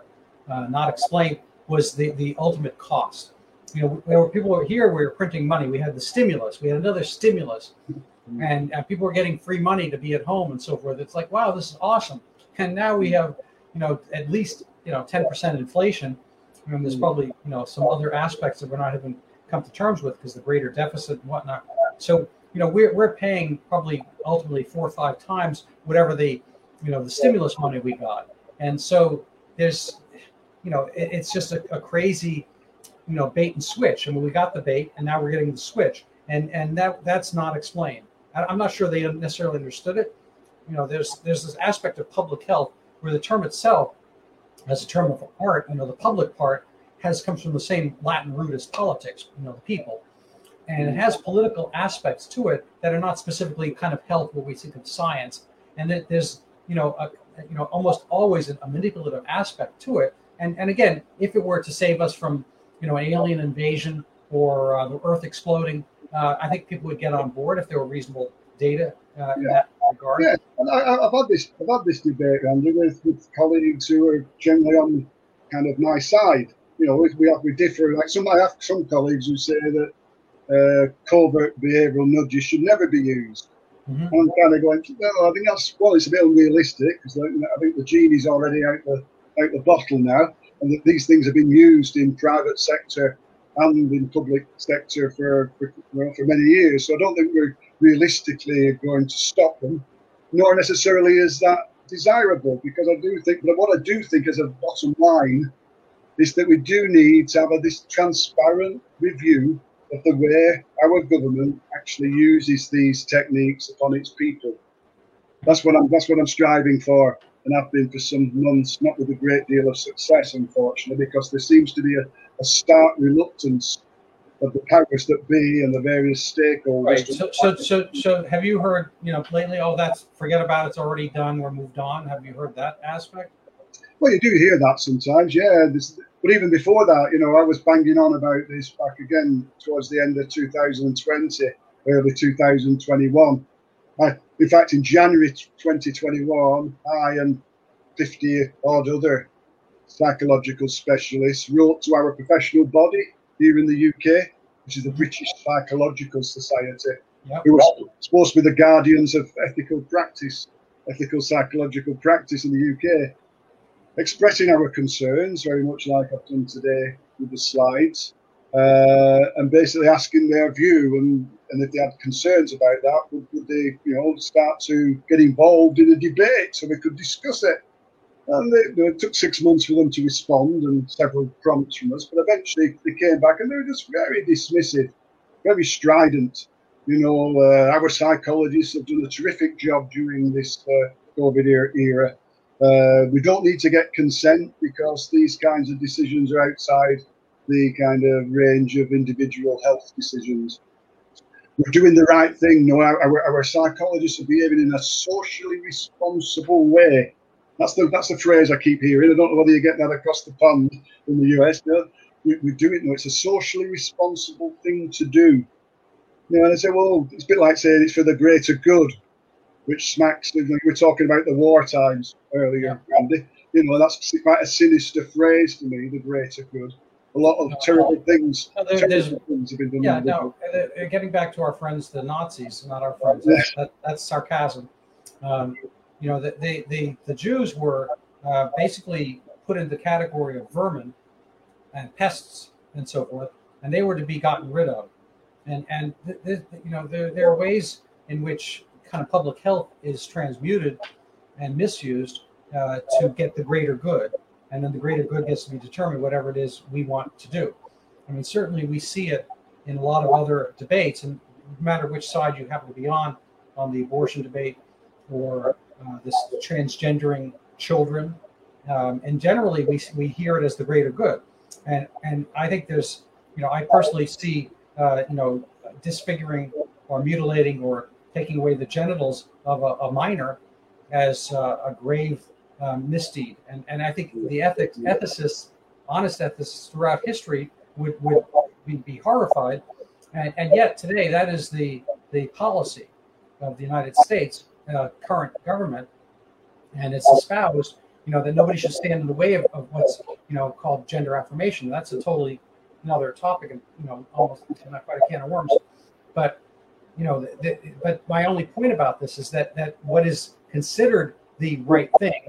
uh, not explained, was the, the ultimate cost. You know, there were people were here, we were printing money. We had the stimulus. We had another stimulus. Mm-hmm. And, and people were getting free money to be at home and so forth. It's like, wow, this is awesome. And now we have, you know, at least, you know, ten percent inflation. And there's probably, you know, some other aspects that we're not even come to terms with because the greater deficit and whatnot. So, you know, we're we're paying probably ultimately four or five times whatever the, you know, the stimulus money we got. And so there's, you know, it, it's just a, a crazy, you know, bait and switch. I mean, we got the bait and now we're getting the switch. And and that that's not explained. I, I'm not sure they necessarily understood it. You know, there's there's this aspect of public health where the term itself, as a term of art, you know, the public part has comes from the same Latin root as politics, you know, the people. And it has political aspects to it that are not specifically kind of health, what we think of science. And that there's, you know, a, you know, almost always a manipulative aspect to it. And and again, if it were to save us from, you know, an alien invasion or uh, the Earth exploding, uh, I think people would get on board if there were reasonable data uh, in yeah. that regard. Yeah, and I, I've had this, I've had this debate, Randy, with, with colleagues who are generally on kind of my side. You know, we have we differ. Like some, I have some colleagues who say that uh, covert behavioural nudges should never be used. Mm-hmm. And I'm kind of going, no, I think that's, well, it's a bit unrealistic because I think the genie's already out the out the bottle now, and that these things have been used in private sector and in public sector for for, well, for many years. So I don't think we're realistically going to stop them, nor necessarily is that desirable, because I do think, but what I do think is a bottom line is that we do need to have a, this transparent review of the way our government actually uses these techniques upon its people. That's what I'm. That's what I'm striving for, and I've been for some months, not with a great deal of success, unfortunately, because there seems to be a, a stark reluctance of the powers that be and the various stakeholders. Right. So, so, so, so, have you heard, you know, lately? Oh, that's forget about it, it's already done. We're moved on. Have you heard that aspect? Well, you do hear that sometimes, yeah. This, but even before that, you know, I was banging on about this back again towards the end of two thousand twenty, early two thousand twenty-one. I, in fact, in January twenty twenty-one, I and fifty odd other psychological specialists wrote to our professional body here in the U K, which is the British Psychological Society, yep. who was supposed to be the guardians of ethical practice, ethical psychological practice in the U K, expressing our concerns, very much like I've done today with the slides, uh, and basically asking their view, and, and if they had concerns about that, would, would they, you know, start to get involved in a debate so we could discuss it? And they, you know, it took six months for them to respond, and several prompts from us, but eventually they came back and they were just very dismissive, very strident. You know, uh, our psychologists have done a terrific job during this uh, COVID era. Uh, we don't need to get consent because these kinds of decisions are outside the kind of range of individual health decisions. We're doing the right thing. No, our, our, our psychologists are behaving in a socially responsible way. That's the that's the phrase I keep hearing. I don't know whether you get that across the pond in the U S. No, we, we do it. No, it's a socially responsible thing to do. You know, and I say, well, it's a bit like saying it's for the greater good, which smacks, you know, we were talking about the war times earlier, yeah. Randy. You know, that's quite a sinister phrase to me, the greater good. A lot of no, terrible no, things, no, there, terrible things have been done. Yeah, no, people. Getting back to our friends, the Nazis, not our friends, yeah. that, that, that's sarcasm. Um, you know, the, the, the, the Jews were uh, basically put in the category of vermin and pests and so forth, and they were to be gotten rid of. And, and th- th- you know, there, there are ways in which kind of public health is transmuted and misused uh, to get the greater good, and then the greater good gets to be determined whatever it is we want to do. I mean, certainly we see it in a lot of other debates, and no matter which side you happen to be on, on the abortion debate or uh, this transgendering children, um, and generally we we hear it as the greater good, and and I think there's, you know, I personally see uh, you know disfiguring or mutilating or taking away the genitals of a, a minor as uh, a grave um, misdeed. And and I think the ethics, ethicists, honest ethicists throughout history would, would be, be horrified. And, and yet today, that is the, the policy of the United States uh, current government. And it's espoused, you know, that nobody should stand in the way of, of what's, you know, called gender affirmation. That's a totally another topic and, you know, almost not quite a can of worms. But You know, the, the, but my only point about this is that, that what is considered the right thing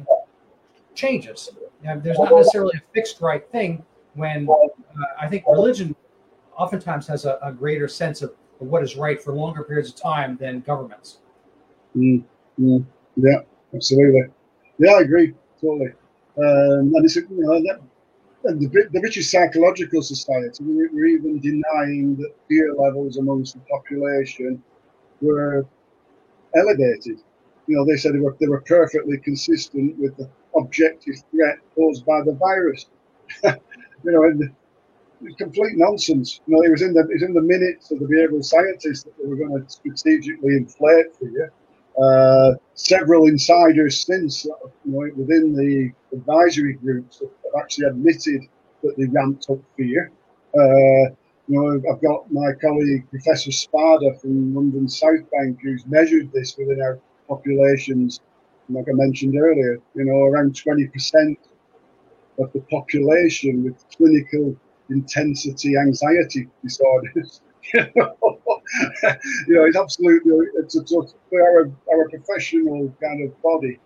changes. Now, there's not necessarily a fixed right thing when uh, I think religion oftentimes has a, a greater sense of what is right for longer periods of time than governments. Mm, mm, yeah, absolutely. Yeah, I agree totally. Um, and it's, you know, that, and the, the British Psychological Society we were even denying that fear levels amongst the population were elevated. You know, they said they were, they were perfectly consistent with the objective threat posed by the virus. You know, and it's complete nonsense. You know, it was in the it was in the minutes of the behavioural scientists that they were going to strategically inflate fear. Uh, several insiders since, you know, within the advisory groups have actually admitted that they ramped up fear. Uh, you know, I've got my colleague Professor Spada from London South Bank who's measured this within our populations. Like I mentioned earlier, you know, around twenty percent of the population with clinical intensity anxiety disorders. You know, you know, it's absolutely, it's a, for our, our professional kind of body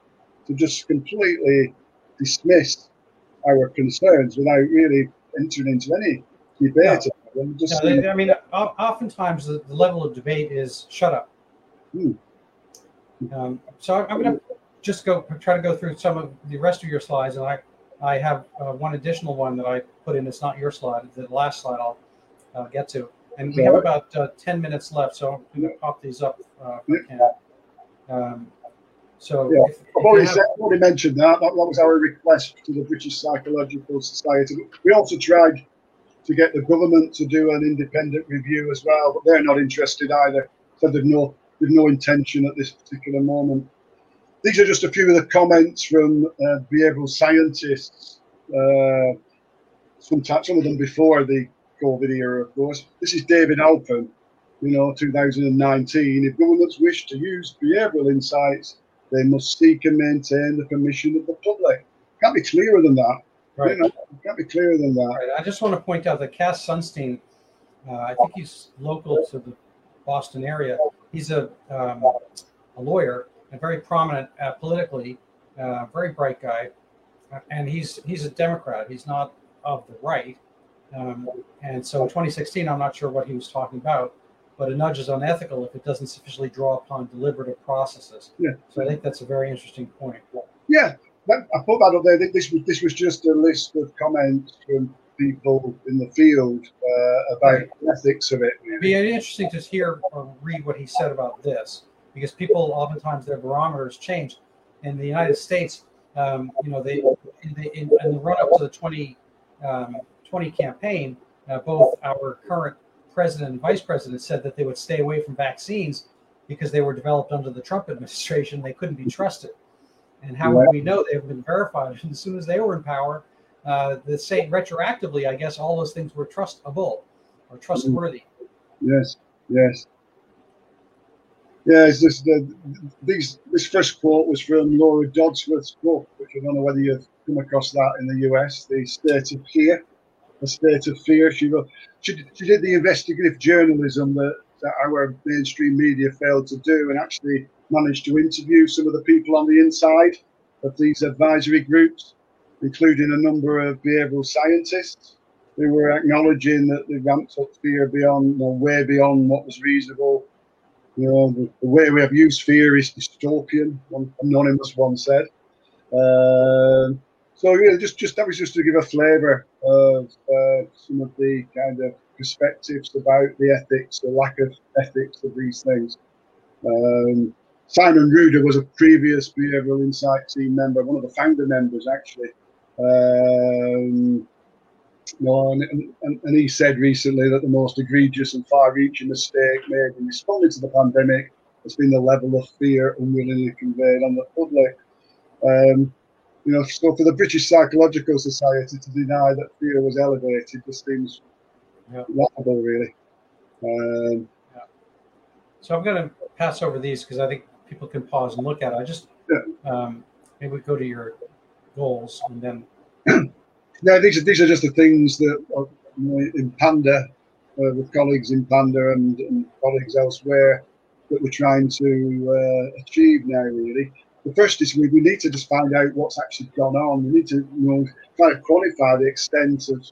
to just completely dismiss our concerns without really entering into any debate. Yeah. Just no, they, I mean, oftentimes the, the level of debate is shut up. Hmm. Um, so I, I'm going to just go try to go through some of the rest of your slides, and I, I have uh, one additional one that I put in. It's not your slide. The last slide I'll uh, get to. And we have about uh, ten minutes left, so I'm going to pop these up. Uh, if I can. Um, so yeah. if, if I've already, have... said, I've already mentioned that. That was our request to the British Psychological Society. We also tried to get the government to do an independent review as well, but they're not interested either. So they've no, they've no intention at this particular moment. These are just a few of the comments from uh, behavioural scientists, uh, sometimes, some of them before the COVID era, of course. This is David Halpern, you know, two thousand nineteen. If governments wish to use behavioural insights, they must seek and maintain the permission of the public. Can't be clearer than that. Right. You know, can't be clearer than that. Right. I just want to point out that Cass Sunstein, uh, I think he's local to the Boston area. He's a um, a lawyer and very prominent uh, politically, uh, very bright guy, and he's he's a Democrat. He's not of the right. Um, and so in twenty sixteen, I'm not sure what he was talking about, but a nudge is unethical if it doesn't sufficiently draw upon deliberative processes. Yeah. So I think that's a very interesting point. Yeah, that, I put that up there. This was, this was just a list of comments from people in the field uh, about right. the ethics of it. It'd be interesting to hear or read what he said about this, because people oftentimes their barometers change. In the United States, um, you know, they in the, in, in the run up to the twenty. Um, twenty campaign, uh, both our current president and vice president said that they would stay away from vaccines because they were developed under the Trump administration. They couldn't be trusted. And how would we know? They've been verified. And as soon as they were in power, uh, the state retroactively, I guess, all those things were trustable or trustworthy. Yes, yes. Yeah, it's just the, these, this first quote was from Laura Dodsworth's book, which I don't know whether you've come across that in the U S, The State of Fear. The State of Fear. She wrote, she, she did the investigative journalism that, that our mainstream media failed to do, and actually managed to interview some of the people on the inside of these advisory groups, including a number of behavioural scientists who were acknowledging that they ramped up fear beyond, or way beyond what was reasonable. You know, the, the way we have used fear is dystopian, one anonymous one said. Uh, So yeah, just just that was just to give a flavour of uh, some of the kind of perspectives about the ethics, the lack of ethics of these things. Um, Simon Ruder was a previous Behavioural Insight team member, one of the founder members actually. Um, you know, and, and, and he said recently that the most egregious and far-reaching mistake made in responding to the pandemic has been the level of fear unwillingly conveyed on the public. Um, You know, so for the British Psychological Society to deny that fear was elevated just seems yeah. laughable, really. Um, yeah. So I'm going to pass over these because I think people can pause and look at it. I just yeah. um, maybe we go to your goals and then. No, these are these are just the things that are, you know, in Panda, uh, with colleagues in Panda and, and colleagues elsewhere, that we're trying to uh, achieve now, really. The first is we, we need to just find out what's actually gone on. We need to, you know, try to quantify the extent of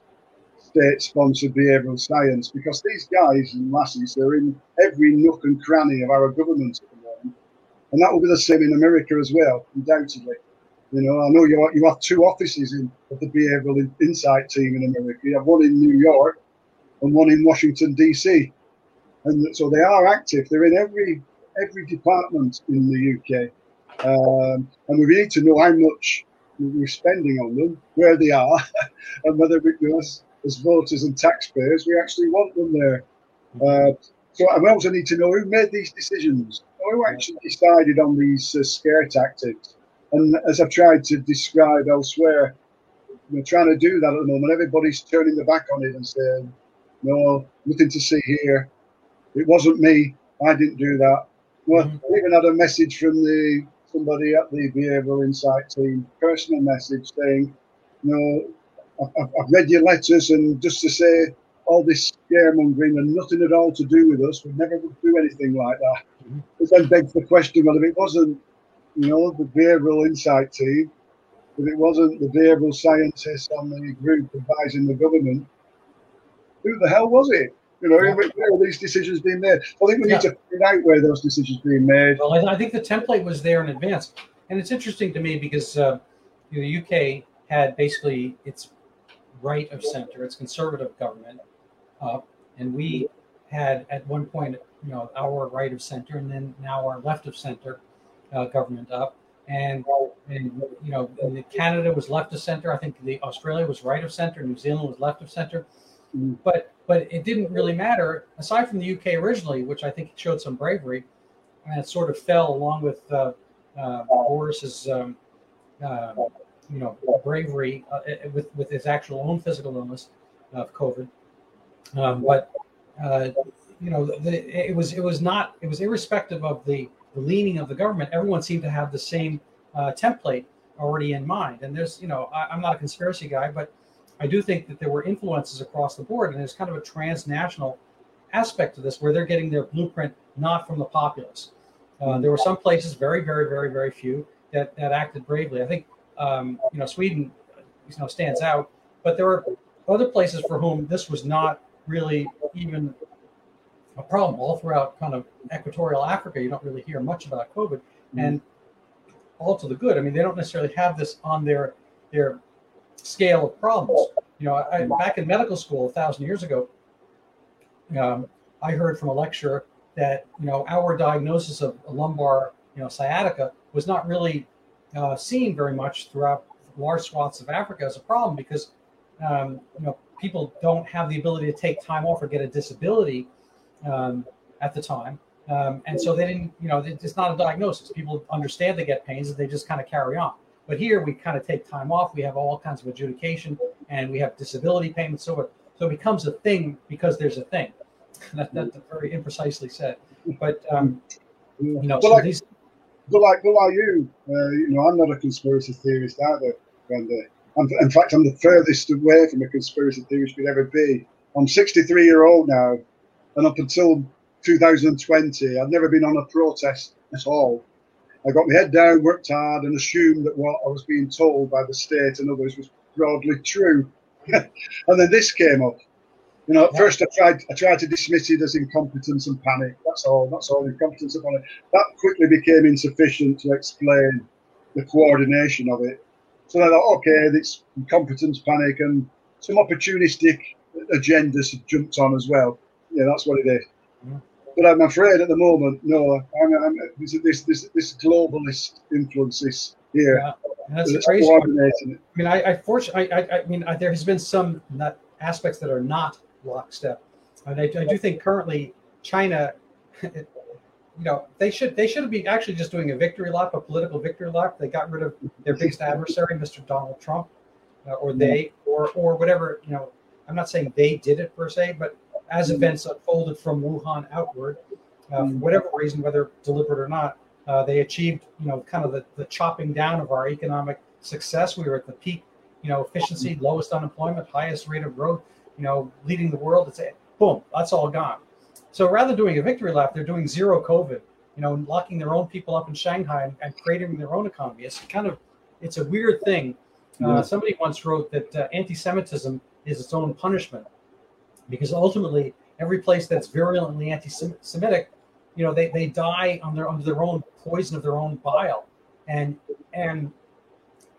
state-sponsored behavioural science, because these guys and lasses, they're in every nook and cranny of our government at the moment. And that will be the same in America as well, undoubtedly. You know, I know you, you have two offices in, of the Behavioral Insight team in America. You have one in New York and one in Washington, D C. And so they are active. They're in every every department in the U K. Um, and we need to know how much we're spending on them, where they are, and whether we, you know, as, as voters and taxpayers, we actually want them there. Uh, so I also need to know who made these decisions, who actually decided on these uh, scare tactics. And as I've tried to describe elsewhere, we're trying to do that at the moment. Everybody's turning their back on it and saying, no, nothing to see here. It wasn't me. I didn't do that. Well, mm-hmm. I even had a message from the somebody at the Behavioural Insight team, personal message saying, no, I've, I've read your letters, and just to say all this scaremongering and nothing at all to do with us, we never would do anything like that. Mm-hmm. It then begs the question, well, if it wasn't, you know, the Behavioural Insight team, if it wasn't the behavioural scientists on the group advising the government, who the hell was it? You know, yeah. Where are these decisions being made? I think we need yeah. to figure out where those decisions are being made. Well, I, I think the template was there in advance. And it's interesting to me because uh, the U K had basically its right of center, its conservative government up. And we had at one point, you know, our right of center and then now our left of center uh, government up. And, and you know, and Canada was left of center. I think the Australia was right of center. New Zealand was left of center. But but it didn't really matter, aside from the U K originally, which I think showed some bravery, and it sort of fell along with uh, uh, Boris's um, uh, you know bravery uh, with with his actual own physical illness of COVID. Um, but uh, you know the, it was it was not it was irrespective of the, the leaning of the government. Everyone seemed to have the same uh, template already in mind. And there's you know I, I'm not a conspiracy guy, but I do think that there were influences across the board, and there's kind of a transnational aspect to this where they're getting their blueprint not from the populace. Uh, there were some places, very, very, very, very few, that, that acted bravely. I think, um, you know, Sweden, you know, stands out, but there were other places for whom this was not really even a problem. All throughout kind of equatorial Africa, you don't really hear much about COVID, mm-hmm. and all to the good. I mean, they don't necessarily have this on their their scale of problems. You know, I, back in medical school a thousand years ago, um, I heard from a lecturer that, you know, our diagnosis of lumbar, you know, sciatica was not really uh, seen very much throughout large swaths of Africa as a problem because, um, you know, people don't have the ability to take time off or get a disability um, at the time. Um, and so they didn't, you know, it's not a diagnosis. People understand they get pains and they just kind of carry on. But here we kind of take time off. We have all kinds of adjudication, and we have disability payments. So it, so it becomes a thing because there's a thing. that, that's very imprecisely said. But um, you know, but so like, these... but like, but like you, uh, you know, I'm not a conspiracy theorist either, Randy. I'm, in fact, I'm the furthest away from a conspiracy theorist could ever be. I'm sixty-three year old now, and up until two thousand twenty, I've never been on a protest at all. I got my head down, worked hard, and assumed that what I was being told by the state and others was broadly true. And then this came up. You know, at yeah. first I tried I tried to dismiss it as incompetence and panic. That's all. That's all incompetence and panic. That quickly became insufficient to explain the coordination of it. So I thought, okay, it's incompetence, panic, and some opportunistic agendas jumped on as well. Yeah, that's what it is. Yeah. But I'm afraid at the moment, no, I'm, I'm, this, this this this globalist influences here. Yeah, that's the crazy one. I mean, I I, fortu- I, I, I mean, I, there has been some not aspects that are not lockstep, and I, I do think currently China, you know, they should they should be actually just doing a victory lap, a political victory lap. They got rid of their biggest adversary, Mister Donald Trump, uh, or they, or or whatever. You know, I'm not saying they did it per se, but as events unfolded from Wuhan outward, uh, for whatever reason, whether deliberate or not, uh, they achieved, you know, kind of the, the chopping down of our economic success. We were at the peak, you know, efficiency, lowest unemployment, highest rate of growth, you know, leading the world. It's boom, that's all gone. So rather than doing a victory lap, they're doing zero COVID, you know, locking their own people up in Shanghai and, and creating their own economy. It's kind of, it's a weird thing Yeah. Uh, somebody once wrote that uh, anti-Semitism is its own punishment, because ultimately every place that's virulently anti-Semitic, you know, they, they die on their, under their own poison of their own bile. And, and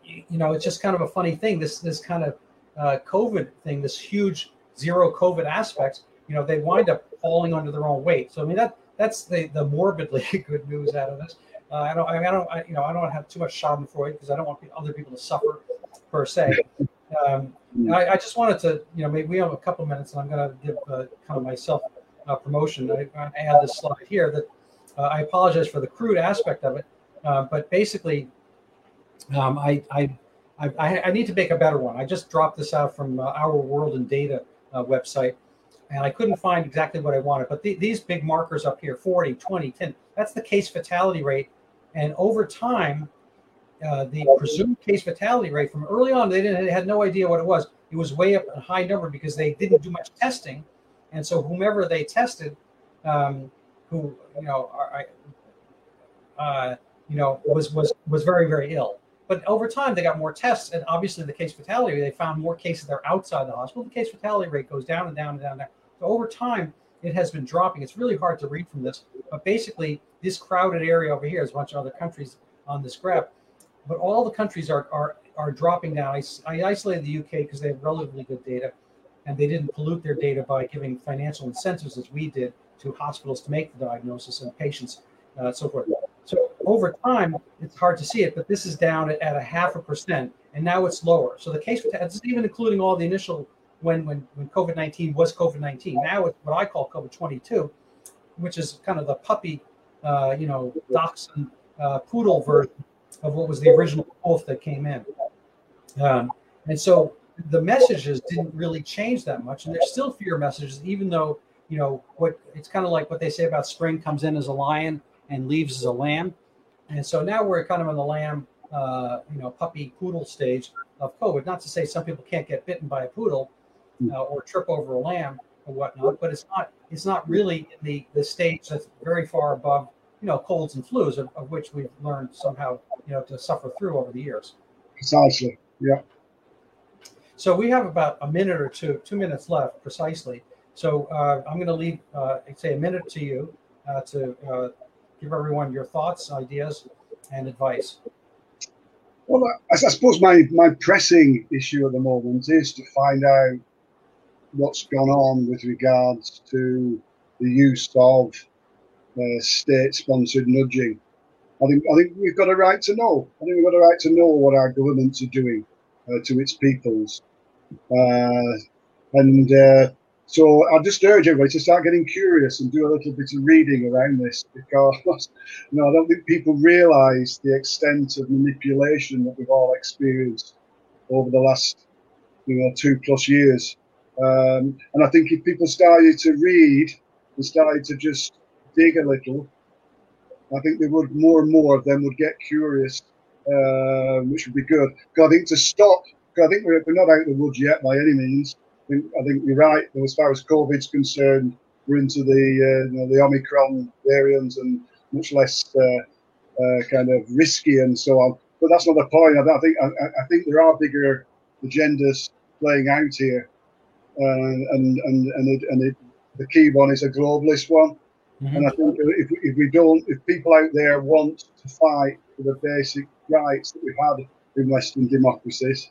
you know, it's just kind of a funny thing, this this kind of uh, COVID thing, this huge zero COVID aspect, you know, they wind up falling under their own weight. So, I mean, that that's the, the morbidly good news out of this. Uh, I don't, I, mean, I don't, I, you know, I don't have too much schadenfreude because I don't want other people to suffer per se. Um, I, I just wanted to, you know, maybe we have a couple minutes, and I'm going to give uh, kind of myself a promotion. I, I add this slide here that uh, I apologize for the crude aspect of it, uh, but basically, um, I, I, I, I need to make a better one. I just dropped this out from uh, Our World in Data uh, website, and I couldn't find exactly what I wanted. But the, these big markers up here, forty, twenty, ten, that's the case fatality rate. And over time, uh, the presumed case fatality rate from early on, they didn't they had no idea what it was. It was way up a high number because they didn't do much testing. And so whomever they tested, um, who, you know, are, uh, you know, was, was, was very, very ill. But over time, they got more tests. And obviously, the case fatality, they found more cases that are outside the hospital. The case fatality rate goes down and down and down and down. So over time, it has been dropping. It's really hard to read from this. But basically, this crowded area over here is a bunch of other countries on this graph. But all the countries are are, are dropping now. I, I isolated the U K because they have relatively good data. And they didn't pollute their data by giving financial incentives, as we did, to hospitals to make the diagnosis and patients, uh, so forth. So over time, it's hard to see it, but this is down at, at a half a percent, and now it's lower. So the case, this is even including all the initial, when when when COVID nineteen was COVID nineteen. Now it's what I call COVID twenty-two, which is kind of the puppy, uh, you know, dachshund uh, poodle version of what was the original wolf that came in. Um, and so the messages didn't really change that much, and there's still fear messages, even though, you know, what it's kind of like what they say about spring comes in as a lion and leaves as a lamb. And so now we're kind of in the lamb, uh, you know, puppy poodle stage of COVID. Not to say some people can't get bitten by a poodle uh, or trip over a lamb or whatnot, but it's not it's not really in the, the stage that's very far above, you know, colds and flus, of, of which we've learned somehow, you know, to suffer through over the years. Precisely, yeah. So we have about a minute or two, two minutes left precisely. So uh, I'm going to leave, uh, say, a minute to you uh, to uh, give everyone your thoughts, ideas, and advice. Well, I, I suppose my, my pressing issue at the moment is to find out what's gone on with regards to the use of uh, state-sponsored nudging. I think I think we've got a right to know. I think we've got a right to know what our governments are doing uh, to its peoples. Uh, and uh, so I just urge everybody to start getting curious and do a little bit of reading around this, because you know, I don't think people realise the extent of manipulation that we've all experienced over the last, you know, two plus years. Um, and I think if people started to read and started to just dig a little, I think they would, more and more of them would get curious, uh, which would be good. Because I think to stop, because I think we're, we're not out of the woods yet by any means. I think, I think you're right. As far as COVID's concerned, we're into the uh, you know, the Omicron variants and much less uh, uh, kind of risky and so on. But that's not the point. I, I think I, I think there are bigger agendas playing out here, uh, and and and, it, and it, the key one is a globalist one. Mm-hmm. And I think if, if we don't, if people out there want to fight for the basic rights that we've had in Western democracies,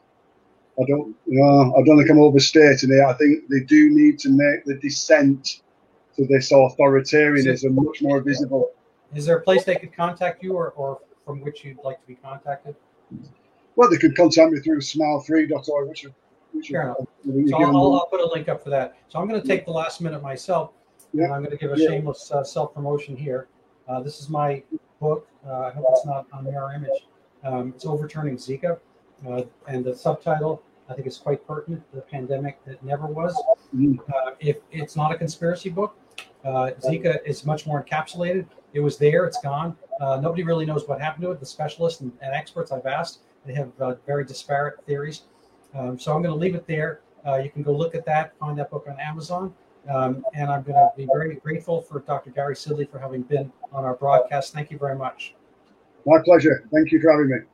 I don't, you know, I don't think I'm overstating it. I think they do need to make the descent to this authoritarianism much more visible. Is there a place they could contact you, or, or from which you'd like to be contacted? Well, they could contact me through smile free dot org, which, which sure are, so I'll, I'll, I'll put a link up for that. So I'm going to take the last minute myself. Yeah. And I'm going to give a yeah. shameless uh, self-promotion here. Uh, this is my book. Uh, I hope it's not on our image. Um, it's Overturning Zika. Uh, and the subtitle, I think, is quite pertinent: The Pandemic That Never Was. Uh, if it's not a conspiracy book, uh, Zika is much more encapsulated. It was there. It's gone. Uh, nobody really knows what happened to it. The specialists and, and experts I've asked, they have uh, very disparate theories. Um, so I'm going to leave it there. Uh, you can go look at that, find that book on Amazon. Um, and I'm going to be very grateful for Doctor Gary Sidley for having been on our broadcast. Thank you very much. My pleasure. Thank you for having me.